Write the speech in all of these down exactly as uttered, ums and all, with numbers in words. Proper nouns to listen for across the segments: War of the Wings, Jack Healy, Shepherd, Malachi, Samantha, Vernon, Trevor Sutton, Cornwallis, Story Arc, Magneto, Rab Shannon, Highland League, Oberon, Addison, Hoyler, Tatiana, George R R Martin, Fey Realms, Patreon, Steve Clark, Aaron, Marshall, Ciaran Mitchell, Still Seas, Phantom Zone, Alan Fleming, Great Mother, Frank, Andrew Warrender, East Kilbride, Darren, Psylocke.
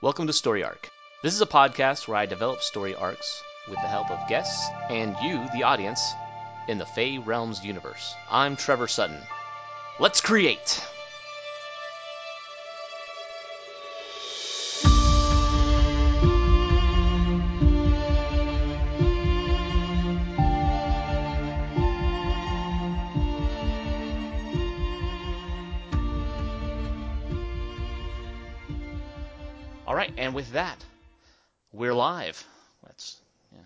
Welcome to Story Arc. This is a podcast where I develop story arcs with the help of guests and you, the audience, in the Fey Realms universe. I'm Trevor Sutton. Let's create! And with that, we're live. That's yeah,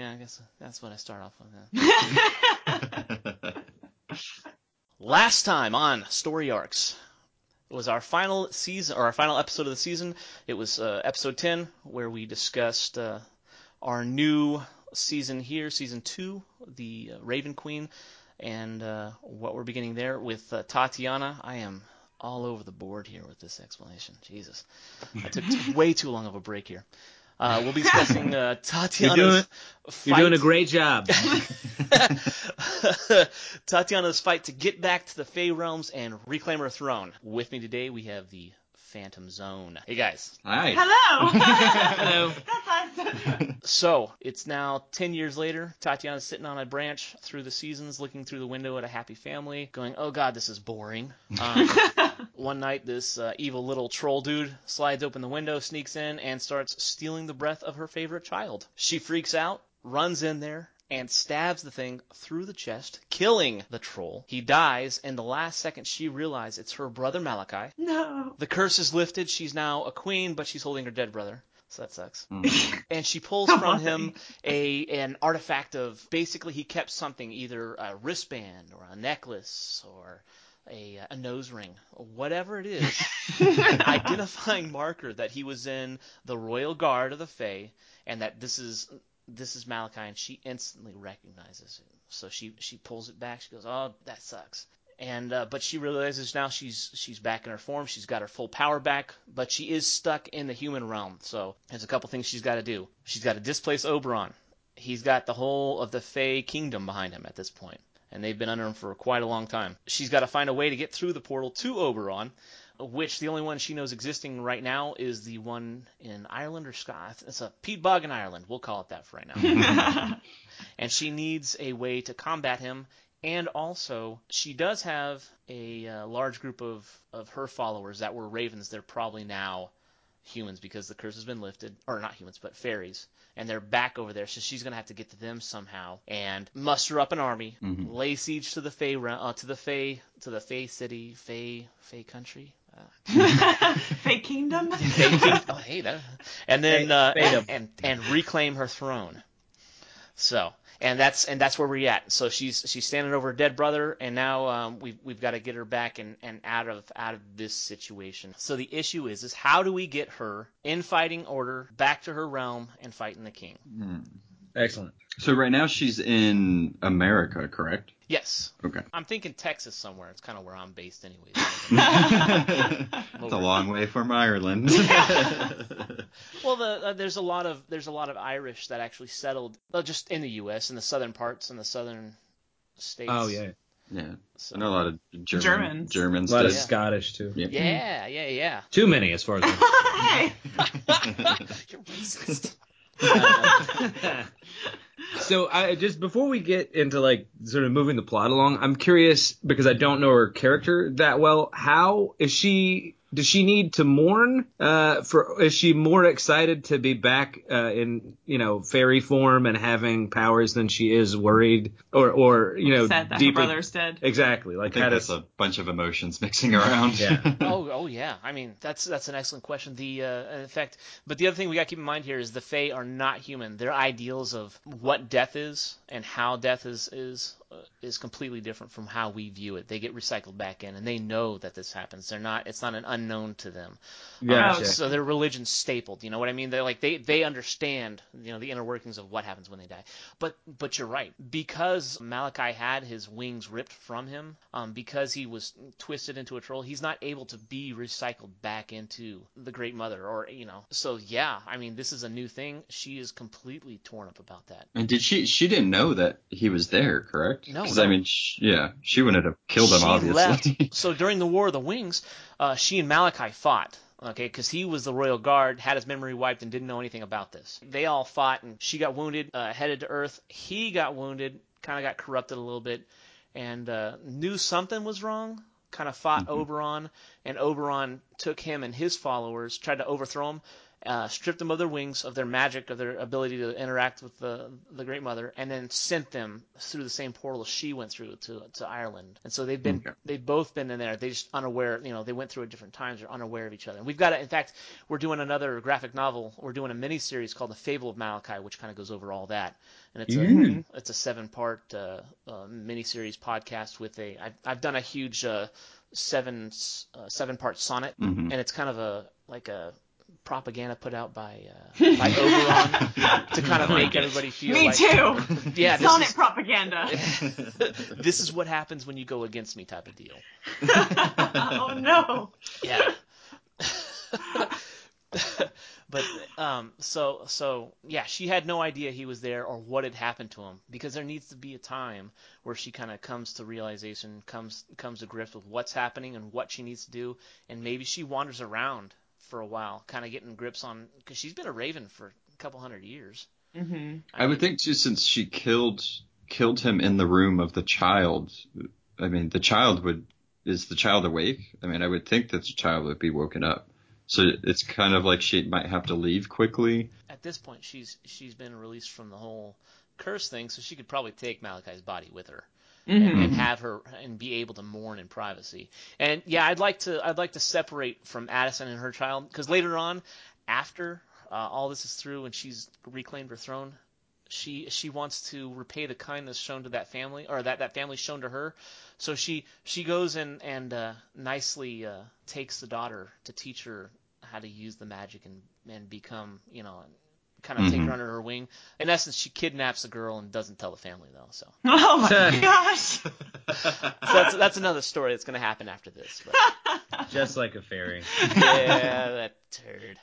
yeah. I guess that's what I start off with. Yeah. Last time on Story Arcs, it was our final season, or our final episode of the season. It was uh, episode ten, where we discussed uh, our new season here, season two, the uh, Raven Queen, and uh, what we're beginning there with uh, Tatiana. I am. All over the board here with this explanation. Jesus. I took t- way too long of a break here. Uh, we'll be discussing uh, Tatiana's you're doing, fight. You're doing a great job. Tatiana's fight to get back to the Fey Realms and reclaim her throne. With me today, we have the Phantom Zone. Hey, guys. Hi. Hello. Hello. That's awesome. So, it's now ten years later. Tatiana's sitting on a branch through the seasons, looking through the window at a happy family, going, oh, God, this is boring. Um, one night, this uh, evil little troll dude slides open the window, sneaks in, and starts stealing the breath of her favorite child. She freaks out, runs in there, and stabs the thing through the chest, killing the troll. He dies, and the last second she realizes it's her brother Malachi. No. The curse is lifted. She's now a queen, but she's holding her dead brother. So that sucks. Mm. And she pulls Come from on. him a an artifact of basically he kept something, either a wristband or a necklace or a, a nose ring, whatever it is, an identifying marker that he was in the royal guard of the Fae, and that this is... This is Malachi, and she instantly recognizes it. So she she pulls it back. She goes, "Oh, that sucks." And uh, but she realizes now she's she's back in her form. She's got her full power back, but she is stuck in the human realm. So there's a couple things she's got to do. She's got to displace Oberon. He's got the whole of the Fae Kingdom behind him at this point, and they've been under him for quite a long time. She's got to find a way to get through the portal to Oberon, which the only one she knows existing right now is the one in Ireland or Scotland. It's a peat bog in Ireland. We'll call it that for right now. And she needs a way to combat him. And also, she does have a uh, large group of, of her followers that were ravens. They're probably now humans because the curse has been lifted. Or not humans, but fairies. And they're back over there. So she's going to have to get to them somehow and muster up an army, mm-hmm. lay siege to the Fae, uh, to the Fae, to the Fae city, Fae, Fae country. Fake kingdom. Fake kingdom. Oh, hey, that. And then uh, and, and and reclaim her throne. So and that's and that's where we're at. So she's she's standing over her dead brother, and now um, we've we've got to get her back and, and out of out of this situation. So the issue is is how do we get her in fighting order back to her realm and fighting the king? Mm. Excellent. So right now she's in America, correct? Yes. Okay. I'm thinking Texas somewhere. It's kind of where I'm based anyways. It's a long way from Ireland. Well, the, uh, there's a lot of there's a lot of Irish that actually settled uh, just in the U S in the southern parts in the southern states. Oh yeah. Yeah. So, I know a lot of German, Germans. Germans. A lot of yeah. Scottish too. Yep. Yeah, yeah, yeah. Too many as far as I'm concerned. You're racist. Uh, so I just before we get into like sort of moving the plot along, I'm curious because I don't know her character that well. How is she? Does she need to mourn? Uh, for is she more excited to be back uh, in you know fairy form and having powers than she is worried or or you know sad that deeply, her brother's dead? Exactly. Like I think that's a bunch of emotions mixing around. Yeah. oh oh yeah. I mean that's that's an excellent question. The uh, in fact, but the other thing we got to keep in mind here is the Fae are not human. Their ideals of what death is and how death is is. is completely different from how we view it. They get recycled back in, and they know that this happens. They're not; it's not an unknown to them. Yeah. Um, so their religion's stapled. You know what I mean? They like they they understand you know the inner workings of what happens when they die. But but you're right because Malachi had his wings ripped from him um, because he was twisted into a troll. He's not able to be recycled back into the Great Mother, or you know. So yeah, I mean this is a new thing. She is completely torn up about that. And did she? She didn't know that he was there, correct? No, because no. I mean, she, yeah, she wouldn't have killed him. She obviously left. So during the War of the Wings, uh, she and Malachi fought. okay, because he was the royal guard, had his memory wiped, and didn't know anything about this. They all fought, and she got wounded, uh, headed to Earth. He got wounded, kind of got corrupted a little bit, and uh, knew something was wrong, kind of fought mm-hmm. Oberon, and Oberon took him and his followers, tried to overthrow him, uh, stripped them of their wings, of their magic, of their ability to interact with the the Great Mother, and then sent them through the same portal she went through to to Ireland. And so they've been okay. they've both been in there. They just unaware, you know, they went through at different times. They're unaware of each other. And we've got to, in fact, we're doing another graphic novel. We're doing a mini series called The Fable of Malachi, which kind of goes over all that. And it's mm. a it's a seven part uh, uh, mini series podcast with a I've, I've done a huge uh, seven uh, seven part sonnet, mm-hmm. and it's kind of a like a propaganda put out by uh, by Oberon to kind of make everybody feel me like... Me too! Yeah, sonnet is, propaganda! This is what happens when you go against me type of deal. Oh no! Yeah. But, um, so, so yeah, she had no idea he was there or what had happened to him, because there needs to be a time where she kind of comes to realization, comes comes to grips with what's happening and what she needs to do, and maybe she wanders around for a while, kind of getting grips on, because she's been a raven for a couple hundred years. Mm-hmm. I, mean, I would think too, since she killed killed him in the room of the child. I mean, the child would is the child awake? I mean, I would think that the child would be woken up. So it's kind of like she might have to leave quickly. At this point, she's she's been released from the whole curse thing, so she could probably take Malachi's body with her. Mm-hmm. And have her and be able to mourn in privacy. And yeah, I'd like to I'd like to separate from Addison and her child, because later on, after uh, all this is through and she's reclaimed her throne, she she wants to repay the kindness shown to that family, or that that family shown to her. So she she goes in and uh, nicely uh, takes the daughter to teach her how to use the magic and and become, you know, kind of mm-hmm. take her under her wing. In essence, she kidnaps the girl and doesn't tell the family, though. So. Oh, my gosh! So that's, that's another story that's going to happen after this. But. Just like a fairy. Yeah, that turd.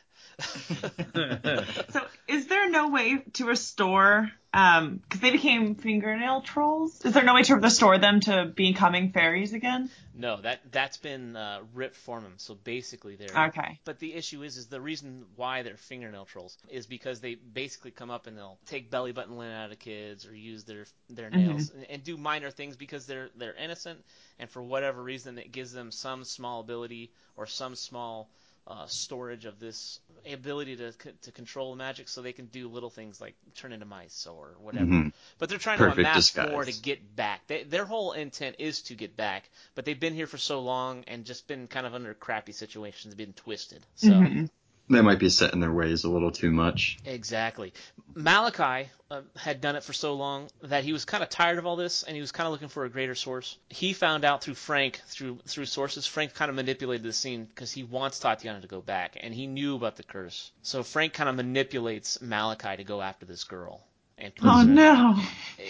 So is there no way to restore, um, because they became fingernail trolls, is there no way to restore them to becoming fairies again? No, that, that's been uh, ripped from them, so basically they're... Okay. But the issue is, is the reason why they're fingernail trolls is because they basically come up and they'll take belly button lint out of kids or use their their nails mm-hmm. and, and do minor things because they're they're innocent, and for whatever reason it gives them some small ability or some small uh, storage of this ability to to control the magic, so they can do little things like turn into mice or whatever. Mm-hmm. But they're trying Perfect to amass disguise. more to get back. They, their whole intent is to get back, but they've been here for so long and just been kind of under crappy situations, been twisted. So mm-hmm. they might be set in their ways a little too much. Exactly. Malachi uh, had done it for so long that he was kind of tired of all this, and he was kind of looking for a greater source. He found out through Frank, through through sources. Frank kind of manipulated the scene because he wants Tatiana to go back, and he knew about the curse. So Frank kind of manipulates Malachi to go after this girl. And puts oh, her no.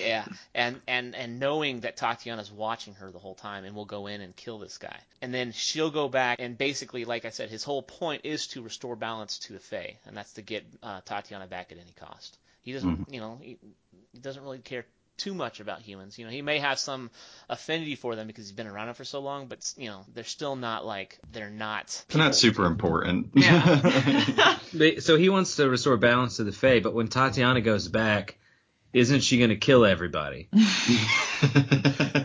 Yeah, and, and, and knowing that Tatiana's watching her the whole time and will go in and kill this guy. And then she'll go back, and basically, like I said, his whole point is to restore balance to the Fae, and that's to get uh, Tatiana back at any cost. He doesn't, mm-hmm. you know, he, he doesn't really care too much about humans. You know, he may have some affinity for them because he's been around them for so long, but, you know, they're still not like, they're not... They're not super important. Yeah. So he wants to restore balance to the Fae, but when Tatiana goes back, isn't she going to kill everybody?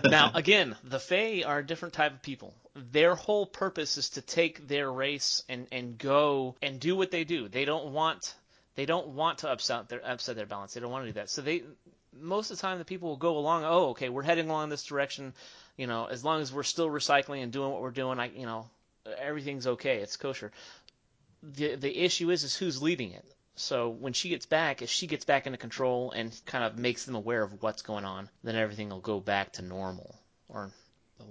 Now, again, the Fae are a different type of people. Their whole purpose is to take their race and, and go and do what they do. They don't want... They don't want to upset their upset their balance. They don't want to do that. So they most of the time the people will go along. Oh, okay, we're heading along this direction. You know, as long as we're still recycling and doing what we're doing, I you know, everything's okay. It's kosher. The the issue is is who's leading it. So when she gets back, if she gets back into control and kind of makes them aware of what's going on, then everything will go back to normal or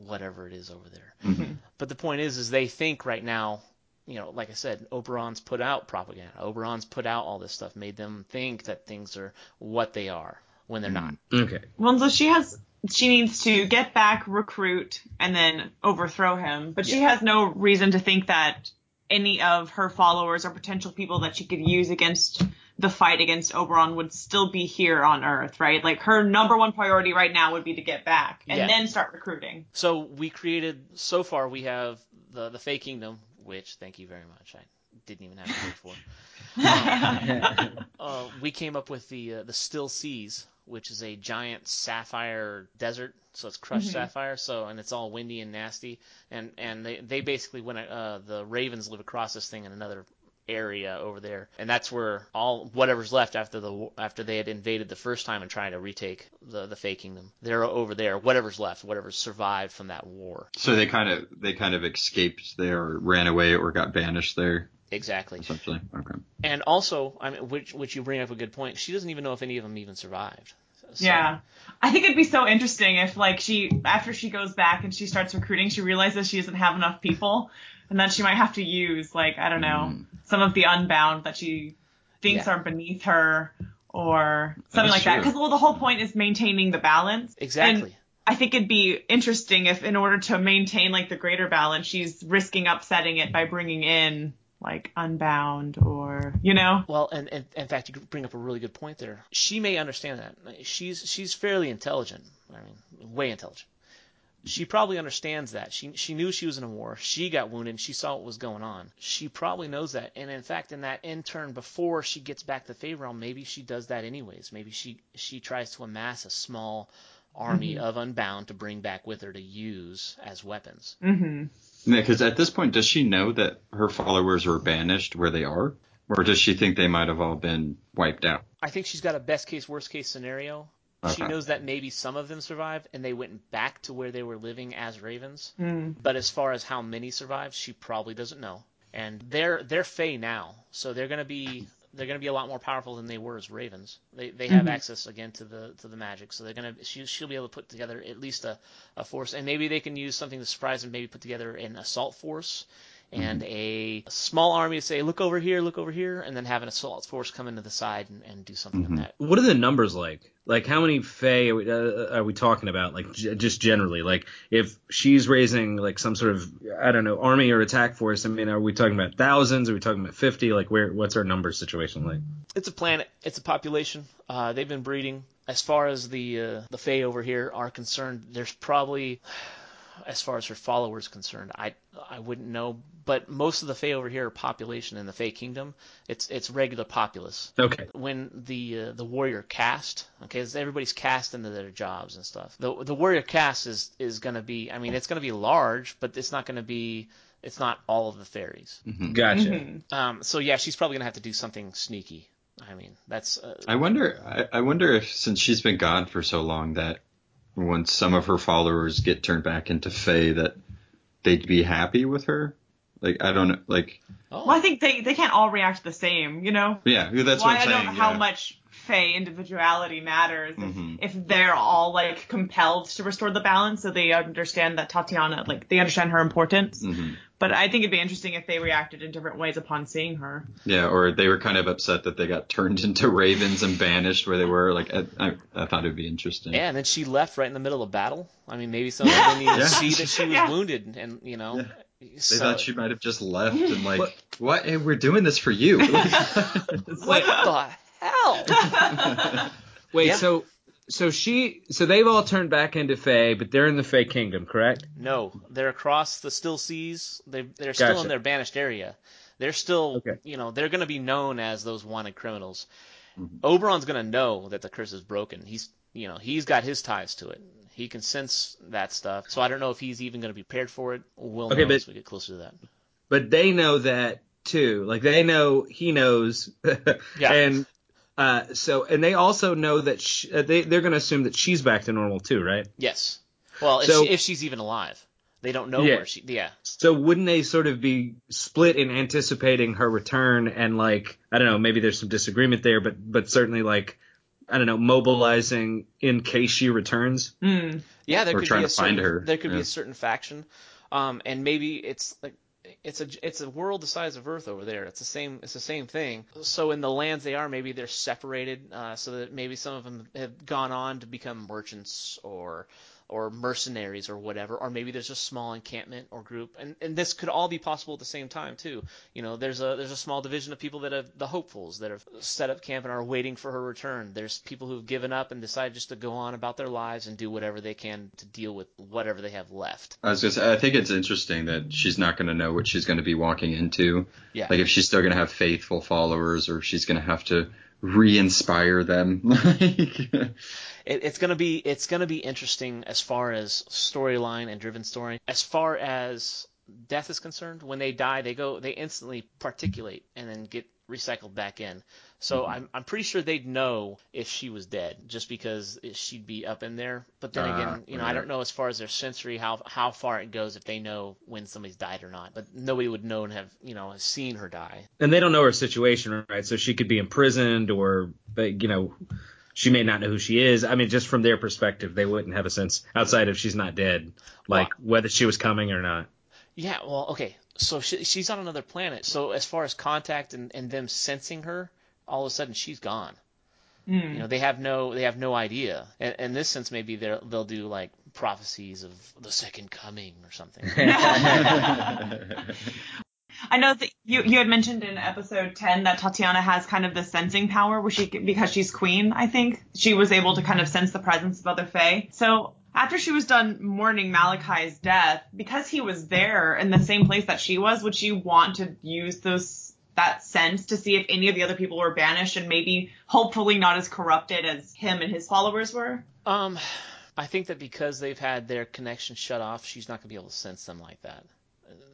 whatever it is over there. Mm-hmm. But the point is, is they think right now. You know, like I said, Oberon's put out propaganda. Oberon's put out all this stuff, made them think that things are what they are when they're not. Okay. Well, so she has, she needs to get back, recruit, and then overthrow him. But yeah. She has no reason to think that any of her followers or potential people that she could use against the fight against Oberon would still be here on Earth, right? Like, her number one priority right now would be to get back and yeah. then start recruiting. So we created, so far we have the, the Fae Kingdom, which thank you very much. I didn't even have a word for. Um, uh, we came up with the uh, the Still Seas, which is a giant sapphire desert. So it's crushed mm-hmm. sapphire. So and it's all windy and nasty. And and they they basically when uh, the ravens live across this thing in another area over there, and that's where all whatever's left after the after they had invaded the first time and trying to retake the the Fey Kingdom. They're over there. Whatever's left, whatever's survived from that war. So they kind of they kind of escaped there, or ran away, or got banished there. Exactly. Essentially. Okay. And also, I mean, which which you bring up a good point. She doesn't even know if any of them even survived. So. Yeah, I think it'd be so interesting if, like, she after she goes back and she starts recruiting, she realizes she doesn't have enough people. And then she might have to use, like, I don't know, mm. some of the unbound that she thinks yeah. are beneath her or something That's like true. that. Because, well, the whole point is maintaining the balance. Exactly. And I think it'd be interesting if in order to maintain, like, the greater balance, she's risking upsetting it by bringing in, like, unbound or, you know. Well, and, and in fact, you bring up a really good point there. She may understand that. She's, she's fairly intelligent. I mean, way intelligent. She probably understands that. She she knew she was in a war. She got wounded. She saw what was going on. She probably knows that. And in fact, in that intern, before she gets back to Fey Realm, maybe she does that anyways. Maybe she, she tries to amass a small army mm-hmm. of Unbound to bring back with her to use as weapons. Mm-hmm. Yeah, because at this point, does she know that her followers were banished where they are? Or does she think they might have all been wiped out? I think she's got a best case, worst case scenario. She okay. knows that maybe some of them survived and they went back to where they were living as ravens. Mm. But as far as how many survived, she probably doesn't know. And they're they're Fey now, so they're gonna be they're gonna be a lot more powerful than they were as ravens. They they have mm-hmm. access again to the to the magic, so they're gonna she she'll be able to put together at least a, a force, and maybe they can use something to surprise and maybe put together an assault force. And a small army to say, look over here, look over here, and then have an assault force come into the side and, and do something mm-hmm. like that. What are the numbers like? Like, how many Fey are we, uh, are we talking about? Like, j- just generally, like, if she's raising, like, some sort of, I don't know, army or attack force, I mean, are we talking about thousands? Are we talking about fifty? Like, where? What's our number situation like? It's a planet. It's a population. Uh, they've been breeding. As far as the, uh, the Fey over here are concerned, there's probably... As far as her followers concerned, I I wouldn't know, but most of the Fey over here are population in the Fey Kingdom. It's it's regular populace. Okay. When the uh, the warrior caste, okay, everybody's cast into their jobs and stuff. The the warrior caste is is going to be, I mean, it's going to be large, but it's not going to be. It's not all of the fairies. Mm-hmm. Gotcha. Mm-hmm. Um. So yeah, she's probably going to have to do something sneaky. I mean, that's. Uh, I wonder. I, I wonder if since she's been gone for so long that. Once some of her followers get turned back into Fey, that they'd be happy with her. Like, I don't know, like... Oh. Well, I think they, they can't all react the same, you know? Yeah, that's Why, what I'm I saying. I don't know yeah. how much Fey individuality matters mm-hmm. if, if they're all, like, compelled to restore the balance, so they understand that Tatiana, like, they understand her importance. Mm-hmm. But I think it'd be interesting if they reacted in different ways upon seeing her. Yeah, or they were kind of upset that they got turned into ravens and banished where they were. Like, I, I, I thought it'd be interesting. Yeah, and then she left right in the middle of battle. I mean, maybe some of them didn't even see that she was yeah. wounded, and you know. Yeah. They so, thought she might have just left and like, what? what? Hey, we're doing this for you. What the hell? Wait, yeah. so. So she, so they've all turned back into Fey, but they're in the Fey Kingdom, correct? No, they're across the Still Seas. They, they're still gotcha. in their banished area. They're still, okay. you know, they're going to be known as those wanted criminals. Mm-hmm. Oberon's going to know that the curse is broken. He's, you know, he's got his ties to it. He can sense that stuff. So I don't know if he's even going to be prepared for it. We'll okay, know but, as we get closer to that. But they know that too. Like they know he knows. yeah. And. Uh, so, and they also know that she, they they're going to assume that she's back to normal too, right? Yes. Well, so, if, she, if she's even alive, they don't know yeah. where she. Yeah. So wouldn't they sort of be split in anticipating her return and like I don't know, maybe there's some disagreement there, but but certainly like I don't know, mobilizing in case she returns. Mm. Yeah, there or could trying be a to certain, find her. There could yeah. be a certain faction, um, and maybe it's like. It's a it's a world the size of Earth over there. It's the same it's the same thing. So in the lands they are, maybe they're separated, uh, so that maybe some of them have gone on to become merchants or or mercenaries or whatever, or maybe there's a small encampment or group, and, and this could all be possible at the same time too. You know, there's a there's a small division of people that have the hopefuls that have set up camp and are waiting for her return. There's people who've given up and decided just to go on about their lives and do whatever they can to deal with whatever they have left. I was gonna say, I think it's interesting that she's not going to know what she's going to be walking into. Yeah. Like if she's still going to have faithful followers, or if she's going to have to re-inspire them. it, it's gonna be it's gonna be interesting as far as storyline and driven story. As far as death is concerned, when they die, they go they instantly particulate and then get recycled back in. So mm-hmm. I'm I'm pretty sure they'd know if she was dead, just because she'd be up in there. But then uh, again, you know, right. I don't know as far as their sensory how how far it goes if they know when somebody's died or not. But nobody would know and have you know have seen her die. And they don't know her situation, right? So she could be imprisoned, or you know, she may not know who she is. I mean, just from their perspective, they wouldn't have a sense outside of she's not dead, like wow. whether she was coming or not. Yeah. Well, okay. So she, she's on another planet. So as far as contact and, and them sensing her, all of a sudden she's gone. Mm. You know, they have no they have no idea. And in this sense, maybe they'll they'll do like prophecies of the second coming or something. I know that you you had mentioned in episode ten that Tatiana has kind of the sensing power, where she because she's queen. I think she was able to kind of sense the presence of other fae. So. After she was done mourning Malachi's death, because he was there in the same place that she was, would she want to use those that sense to see if any of the other people were banished and maybe hopefully not as corrupted as him and his followers were? Um, I think that because they've had their connection shut off, she's not going to be able to sense them like that.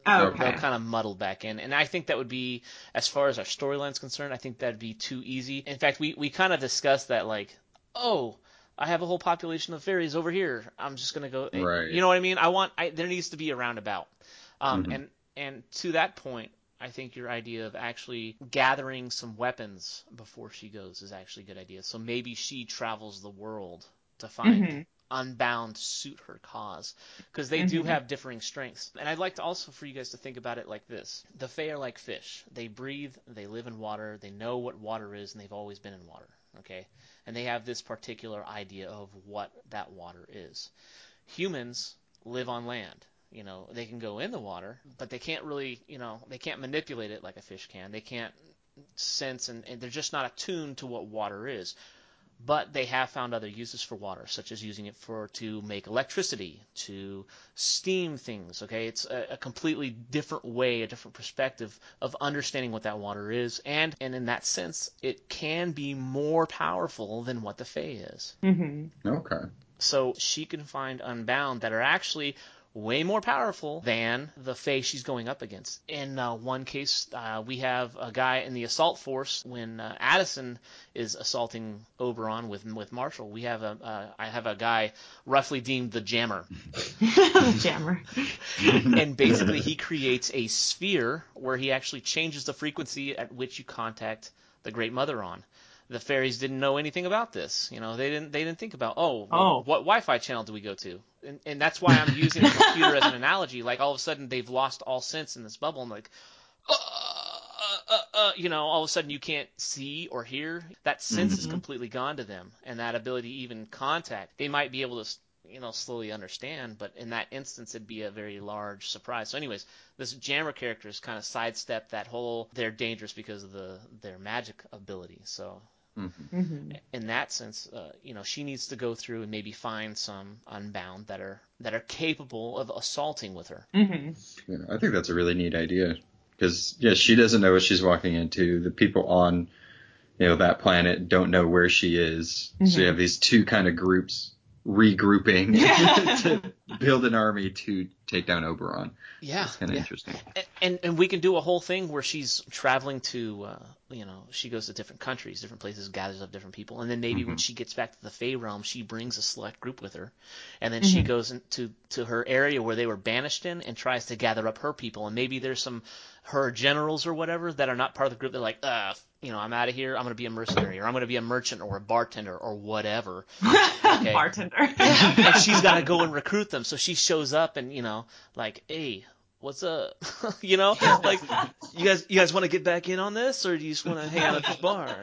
Oh, okay. They'll kind of muddle back in. And I think that would be, as far as our storyline's concerned, I think that'd be too easy. In fact, we, we kind of discussed that, like, oh... I have a whole population of fairies over here. I'm just going to go. Right. You know what I mean? I want I, there needs to be a roundabout. Um, mm-hmm. And and to that point, I think your idea of actually gathering some weapons before she goes is actually a good idea. So maybe she travels the world to find mm-hmm. unbound suit her cause, because they mm-hmm. do have differing strengths. And I'd like to also for you guys to think about it like this. The Fae are like fish. They breathe. They live in water. They know what water is, and they've always been in water. Okay, and they have this particular idea of what that water is. Humans live on land. You know, they can go in the water, but they can't really, you know, they can't manipulate it like a fish can. They can't sense, and, and they're just not attuned to what water is. But they have found other uses for water, such as using it for to make electricity, to steam things. Okay, it's a, a completely different way, a different perspective of understanding what that water is, and and in that sense, it can be more powerful than what the Fae is. Mm-hmm. Okay. So she can find unbound that are actually way more powerful than the Fae she's going up against. In uh, one case, uh, we have a guy in the assault force when uh, Addison is assaulting Oberon with with Marshall. We have a uh, I have a guy roughly deemed the Jammer. The Jammer. And basically, he creates a sphere where he actually changes the frequency at which you contact the Great Mother on. The fairies didn't know anything about this. You know, they didn't they didn't think about, oh, oh. what Wi-Fi channel do we go to? And, and that's why I'm using the computer as an analogy. Like, all of a sudden, they've lost all sense in this bubble. And like, uh, uh, uh, you know, all of a sudden, you can't see or hear. That sense mm-hmm. is completely gone to them. And that ability to even contact, they might be able to, you know, slowly understand. But in that instance, it'd be a very large surprise. So anyways, this Jammer character is kind of sidestepped that whole, they're dangerous because of the their magic ability. So... Mm-hmm. In that sense, uh, you know, she needs to go through and maybe find some unbound that are that are capable of assaulting with her. Mm-hmm. Yeah, I think that's a really neat idea, because yeah, she doesn't know what she's walking into. The people on, you know, that planet don't know where she is. Mm-hmm. So you have these two kind of groups regrouping to build an army to take down Oberon. Yeah, it's kind of yeah. interesting. And and we can do a whole thing where she's traveling to, uh, you know, she goes to different countries, different places, gathers up different people, and then maybe mm-hmm. when she gets back to the Fey realm, she brings a select group with her, and then mm-hmm. she goes into to her area where they were banished in and tries to gather up her people, and maybe there's some her generals or whatever that are not part of the group. They're like, uh, you know, I'm out of here. I'm going to be a mercenary, or I'm going to be a merchant, or a bartender, or whatever. Okay. Bartender. Yeah. And she's got to go and recruit them. So she shows up and, you know, like, hey, what's up? You know, like, you guys, you guys want to get back in on this, or do you just want to hang out at the bar?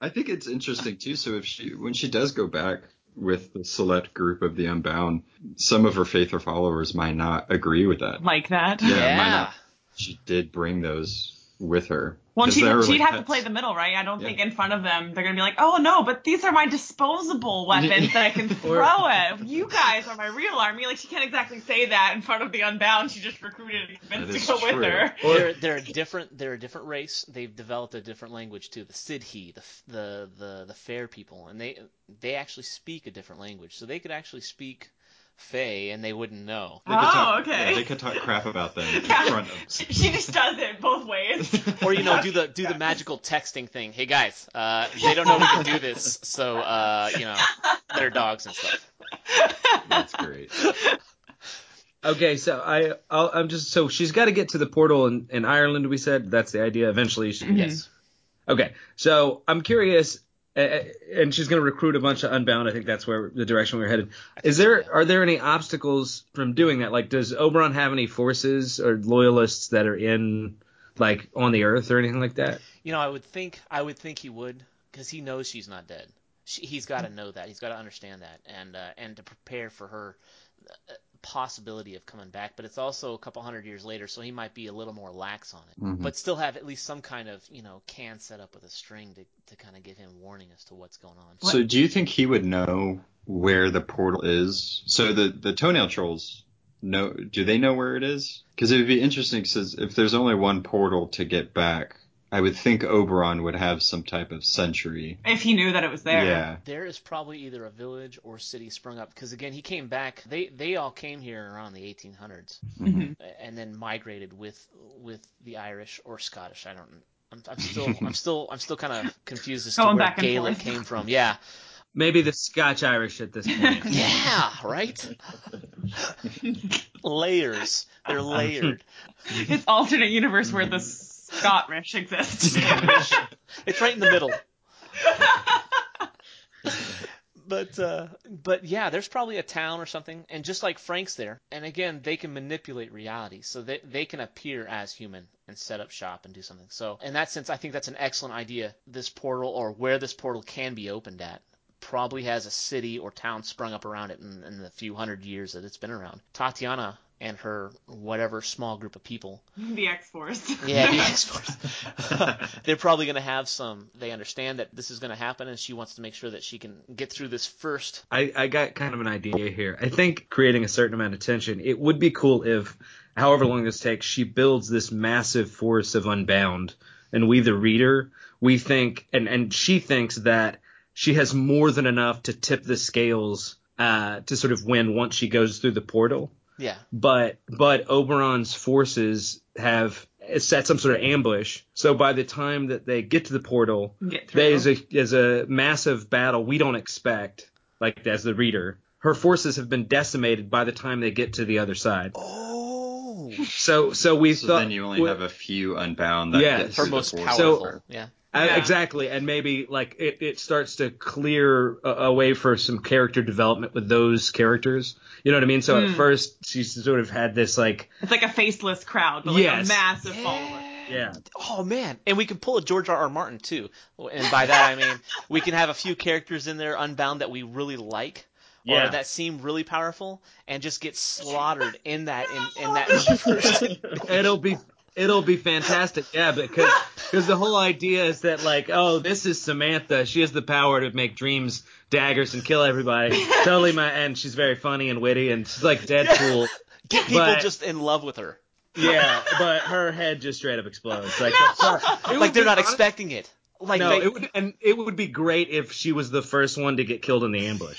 I think it's interesting too. So if she, when she does go back, with the select group of the Unbound, some of her faithful followers might not agree with that. Like that? Yeah. yeah. Might not. She did bring those with her. Well, she'd, she'd like, have to play the middle, right? I don't yeah. think in front of them they're going to be like, oh, no, but these are my disposable weapons that I can throw at. You guys are my real army. Like, she can't exactly say that in front of the Unbound. She just recruited an to go true. with her. They're, they're, a different, they're a different race. They've developed a different language, too. The Sidhe, the, the, the, the fair people, and they they actually speak a different language. So they could actually speak Fey, and they wouldn't know. They oh, talk, okay. Yeah, they could talk crap about them in yeah. front of us. She just does it both ways. Or, you know, do the do yeah. the magical texting thing. Hey, guys, uh, they don't know we can do this, so, uh, you know, they're dogs and stuff. That's great. Okay, so I, I'll, I'm just, so she's got to get to the portal in, in Ireland, we said. That's the idea. Eventually she mm-hmm. Yes. Okay, so I'm curious. And she's going to recruit a bunch of Unbound. I think that's where the direction we're headed. Is there? So, yeah. Are there any obstacles from doing that? Like, does Oberon have any forces or loyalists that are in, like, on the Earth or anything like that? You know, I would think I would think he would, because he knows she's not dead. She, he's got to know that. He's got to understand that, and uh, and to prepare for her possibility of coming back. But it's also a couple hundred years later, so he might be a little more lax on it, mm-hmm. but still have at least some kind of, you know, can set up with a string to, to kind of give him warning as to what's going on. So what? Do you think he would know where the portal is? So the, the toenail trolls, know, do they know where it is? Because it would be interesting, because if there's only one portal to get back, I would think Oberon would have some type of sentry. If he knew that it was there. Yeah. There is probably either a village or city sprung up. Because, again, he came back. They they all came here around the eighteen hundreds mm-hmm. and then migrated with with the Irish or Scottish. I don't I'm, I'm still I'm still I'm still kind of confused as to where Gaelic came from. Yeah. Maybe the Scotch-Irish at this point. Yeah, right? Layers. They're layered. It's alternate universe where the Scottish exists. It's right in the middle. But uh, but yeah, there's probably a town or something, and just like Frank's there, and again, they can manipulate reality, so they they can appear as human and set up shop and do something. So in that sense, I think that's an excellent idea. This portal, or where this portal can be opened at, probably has a city or town sprung up around it in, in the few hundred years that it's been around. Tatiana and her whatever small group of people. The X-Force. Yeah, the X-Force. They're probably going to have some, they understand that this is going to happen, and she wants to make sure that she can get through this first. I, I got kind of an idea here. I think creating a certain amount of tension, it would be cool if, however long this takes, she builds this massive force of Unbound, and we, the reader, we think, and, and she thinks that she has more than enough to tip the scales uh, to sort of win once she goes through the portal. Yeah. But but Oberon's forces have set some sort of ambush. So by the time that they get to the portal, there's a there's a massive battle we don't expect, like as the reader. Her forces have been decimated by the time they get to the other side. Oh. So so we so thought then you only well, have a few Unbound that yeah, get her most the powerful. So, yeah. Yeah. Exactly, and maybe like it, it starts to clear a, a way for some character development with those characters. You know what I mean? So mm. at first, she's sort of had this like it's like a faceless crowd, but like yes. a massive yeah. follower. Yeah. Oh man, and we can pull a George R R. Martin too, and by that I mean we can have a few characters in there Unbound that we really like. Yeah. Or that seem really powerful, and just get slaughtered in that in, in that. It'll be. It'll be fantastic, yeah, because because the whole idea is that, like, oh, this is Samantha. She has the power to make dreams daggers and kill everybody. Totally my – and she's very funny and witty, and she's like Deadpool. Get people but, just in love with her. Yeah, but her head just straight up explodes. Like, no! so, like they're not honest. expecting it. Like no, they, it would, and it would be great if she was the first one to get killed in the ambush.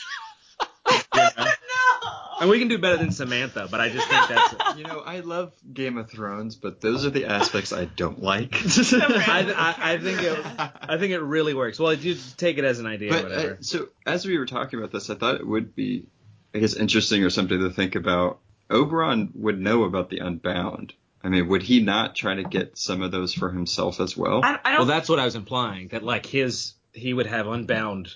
Yeah. And we can do better than Samantha, but I just think that's it. You know, I love Game of Thrones, but those are the aspects I don't like. I, th- I, I think it, I think it really works. Well, you take it as an idea, but, whatever. Uh, so as we were talking about this, I thought it would be, I guess, interesting or something to think about. Oberon would know about the Unbound. I mean, would he not try to get some of those for himself as well? I, I don't well, that's what I was implying. That like his, he would have Unbound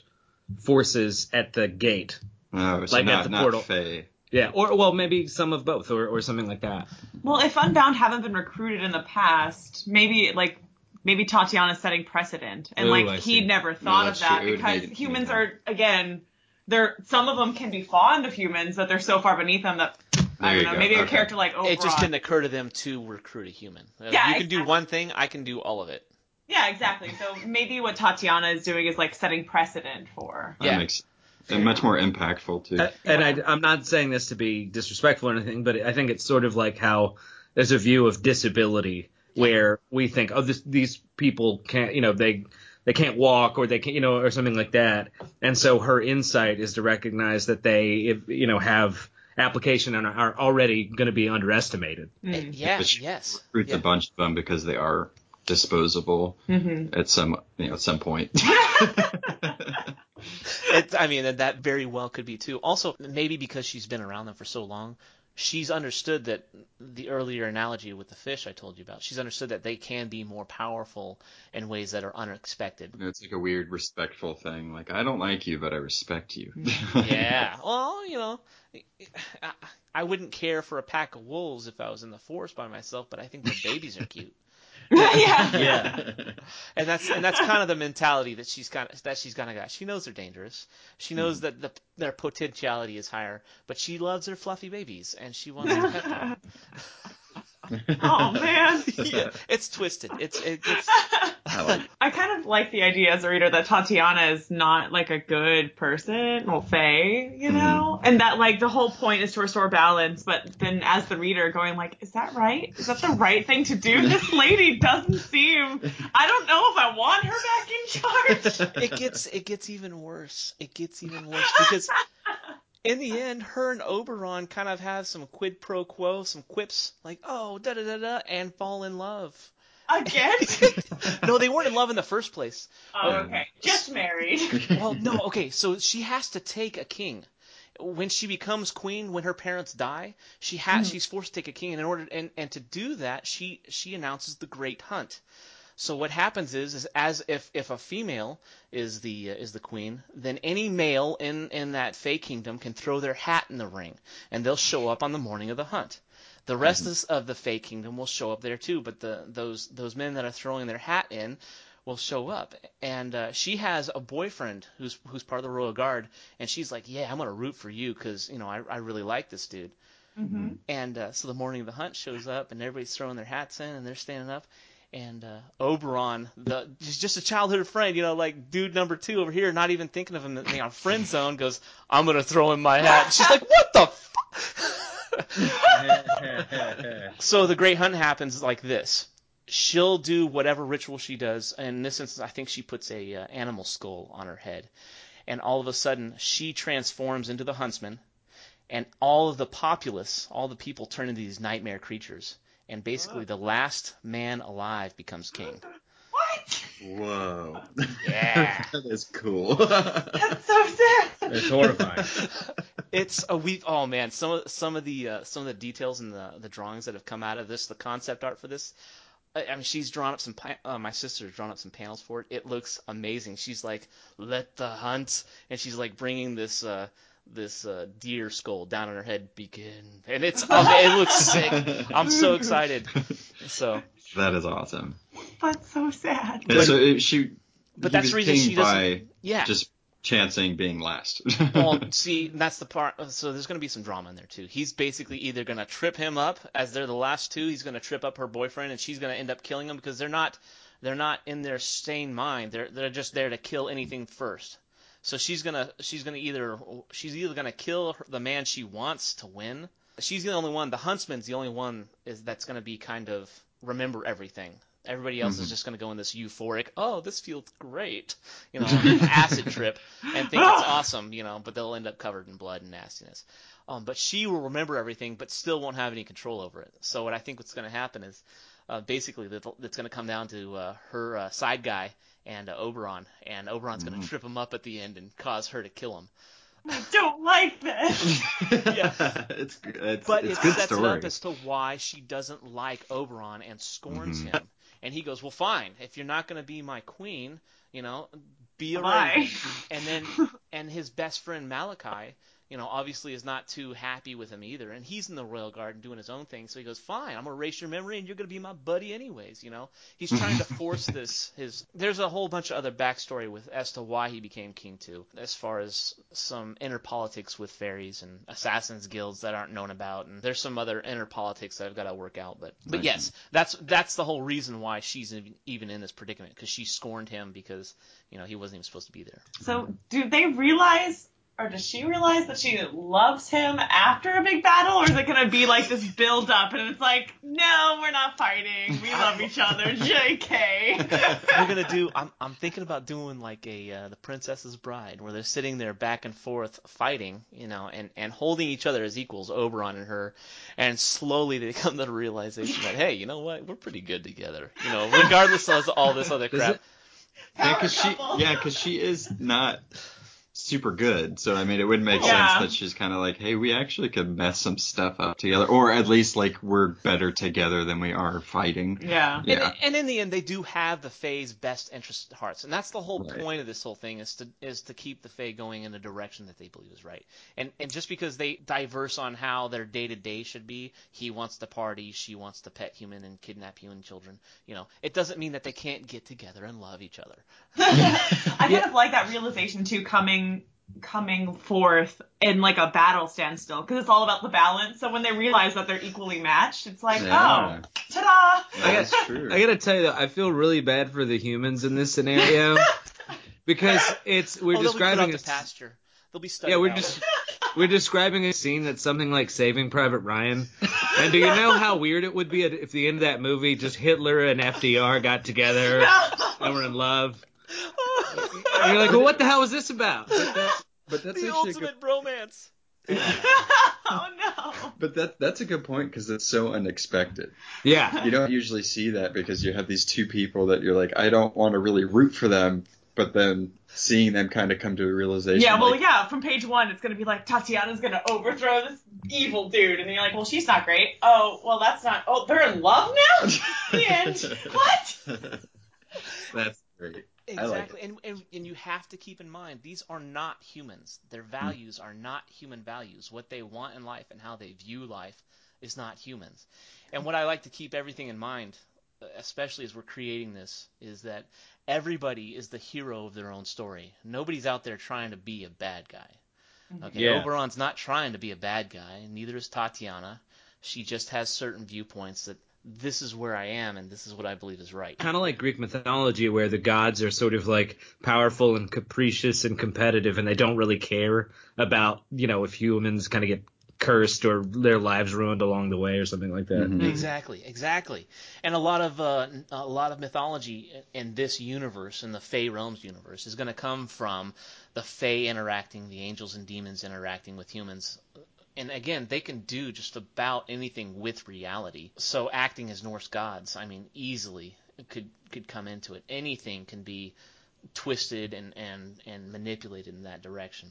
forces at the gate. Oh, so like not, at the not portal. Faye. Yeah, or well, maybe some of both, or, or something like that. Well, if Unbound haven't been recruited in the past, maybe like maybe Tatiana's setting precedent, and Ooh, like I he see. never thought no, of that true. Because humans yeah. are again they're some of them can be fond of humans, but they're so far beneath them that I don't know. Go. Maybe okay. a character like Oberon. It just didn't occur to them to recruit a human. Yeah, you can exactly. do one thing. I can do all of it. Yeah, exactly. So maybe what Tatiana is doing is like setting precedent for. That yeah. makes and much more impactful too. Uh, and yeah. I, I'm not saying this to be disrespectful or anything, but I think it's sort of like how there's a view of disability where we think, oh, this, these people can't, you know, they they can't walk or they can't, you know, or something like that. And so her insight is to recognize that they, if, you know, have application and are already going to be underestimated. Mm. Yeah. Which yes. Recruits yeah. a bunch of them because they are disposable mm-hmm. at some you know at some point. It's, I mean, that very well could be too. Also, maybe because she's been around them for so long, she's understood that the earlier analogy with the fish I told you about, she's understood that they can be more powerful in ways that are unexpected. You know, it's like a weird respectful thing. Like, I don't like you, but I respect you. Yeah. Well, you know, I wouldn't care for a pack of wolves if I was in the forest by myself, but I think the babies are cute. yeah. yeah, and that's and that's kind of the mentality that she's kind of that she's kind of got. She knows they're dangerous. She knows mm. that the, their potentiality is higher, but she loves her fluffy babies and she wants to pet them. Oh man, yeah, it's twisted. It's it, it's. I, like it. I kind of like the idea as a reader that Tatiana is not like a good person, well, Faye, you know, mm. and that like the whole point is to restore balance. But then as the reader going like, is that right? Is that the right thing to do? This lady doesn't seem. I don't know if I want her back in charge. It gets it gets even worse. It gets even worse because. In the end, her and Oberon kind of have some quid pro quo, some quips, like, oh, da-da-da-da, and fall in love. Again? No, they weren't in love in the first place. Oh, okay. Just married. Well, no, okay, so she has to take a king. When she becomes queen, when her parents die, she has, mm. she's forced to take a king. And in order, and, and to do that, she, she announces the Great Hunt. So what happens is, is as if, if a female is the uh, is the queen, then any male in, in that Fey kingdom can throw their hat in the ring, and they'll show up on the morning of the hunt. The rest mm-hmm. of the Fey kingdom will show up there too, but the those those men that are throwing their hat in will show up. And uh, she has a boyfriend who's who's part of the royal guard, and she's like, yeah, I'm gonna root for you because you know I I really like this dude. Mm-hmm. And uh, so the morning of the hunt shows up, and everybody's throwing their hats in, and they're standing up. And uh, Oberon, the just a childhood friend, you know, like dude number two over here, not even thinking of him in our friend zone, goes, I'm going to throw in my hat. And she's like, what the fuck? So the Great Hunt happens like this. She'll do whatever ritual she does. And in this instance, I think she puts a uh, animal skull on her head. And all of a sudden, she transforms into the huntsman. And all of the populace, all the people turn into these nightmare creatures. And basically, the last man alive becomes king. What? Whoa. Yeah. That is cool. That's so sad. It's horrifying. It's a week. Oh man, some some of the uh, some of the details in the the drawings that have come out of this, the concept art for this. I mean, she's drawn up some uh, – my sister's drawn up some panels for it. It looks amazing. She's like, let the hunt – and she's like bringing this uh, this uh, deer skull down on her head begin. And it's okay, it looks sick. I'm so excited. So that is awesome. That's so sad. But, so if she – But that's the reason she doesn't – Yeah. Just chancing being last. Well, see, that's the part – so there's going to be some drama in there too. He's basically either going to trip him up as they're the last two. He's going to trip up her boyfriend, and she's going to end up killing him because they're not they're not in their sane mind. They're they're just there to kill anything first. So she's going to she's going to either she's either going to kill her, the man she wants to win. She's the only one. The huntsman's the only one is that's going to be kind of remember everything. Everybody else mm-hmm. is just going to go in this euphoric, oh, this feels great, you know, acid trip and think it's awesome, you know, but they'll end up covered in blood and nastiness. Um, but she will remember everything but still won't have any control over it. So what I think what's going to happen is uh, basically that it's going to come down to uh, her uh, side guy and uh, Oberon, and Oberon's mm-hmm. going to trip him up at the end and cause her to kill him. I don't like this. Yeah. It's, it's, but it's it good sets story. It up as to why she doesn't like Oberon and scorns mm-hmm. him. And he goes, well, fine. If you're not going to be my queen, you know, be a raven. And then, and his best friend Malachi, you know, obviously is not too happy with him either. And he's in the royal garden doing his own thing. So he goes, fine, I'm going to erase your memory and you're going to be my buddy anyways. You know, he's trying to force this. His There's a whole bunch of other backstory with as to why he became king too, as far as some inner politics with fairies and assassins guilds that aren't known about. And there's some other inner politics that I've got to work out. But, but right. yes, that's that's the whole reason why she's even in this predicament, because she scorned him because, you know, he wasn't even supposed to be there. So do they realize, or does she realize that she loves him after a big battle, or is it going to be like this build up and it's like, no, we're not fighting, we love each other, J K? We're going to do, I'm I'm thinking about doing like a uh, the Princess's Bride, where they're sitting there back and forth fighting, you know, and, and holding each other as equals, Oberon and her, and slowly they come to the realization that, hey, you know what, we're pretty good together, you know, regardless of all this other crap. It, yeah, because she, yeah, because she is not super good, so I mean it would make yeah. sense that she's kind of like, hey, we actually could mess some stuff up together, or at least like we're better together than we are fighting. Yeah, yeah. And, and in the end they do have the Fae's best interest at heart, and that's the whole right. point of this whole thing, is to is to keep the Fae going in a direction that they believe is right. And and just because they diverse on how their day to day should be, he wants to party, she wants to pet human and kidnap human children, you know, it doesn't mean that they can't get together and love each other. I kind yeah. of like that realization too, coming coming forth in like a battle standstill, because it's all about the balance. So when they realize that they're equally matched, it's like, yeah. oh, ta-da! Yeah, that's true. I gotta tell you though, I feel really bad for the humans in this scenario, because it's we're oh, describing a the pasture. They'll be stuck. Yeah, we're just we're describing a scene that's something like Saving Private Ryan. And do you know how weird it would be if the end of that movie just Hitler and F D R got together and were in love? And you're like, well, what the hell is this about? But, that, but that's the ultimate good... bromance. Yeah. Oh, no. But that that's a good point, because it's so unexpected. Yeah. You don't usually see that, because you have these two people that you're like, I don't want to really root for them, but then seeing them kind of come to a realization. Yeah, well, like, yeah, from page one, it's going to be like, Tatiana's going to overthrow this evil dude. And then you're like, well, she's not great. Oh, well, that's not. Oh, they're in love now? The end. What? That's great. Exactly, like and, and and you have to keep in mind, these are not humans. Their values are not human values. What they want in life and how they view life is not humans. And what I like to keep everything in mind, especially as we're creating this, is that everybody is the hero of their own story. Nobody's out there trying to be a bad guy. Okay, yeah. Oberon's not trying to be a bad guy. Neither is Tatiana. She just has certain viewpoints that this is where I am, and this is what I believe is right. Kind of like Greek mythology, where the gods are sort of like powerful and capricious and competitive, and they don't really care about, you know, if humans kind of get cursed or their lives ruined along the way or something like that. Mm-hmm. Exactly, exactly. And a lot of uh, a lot of mythology in this universe, in the Fey Realms universe, is going to come from the Fey interacting, the angels and demons interacting with humans. And again, they can do just about anything with reality. So acting as Norse gods, I mean, easily could could come into it. Anything can be twisted and, and, and manipulated in that direction.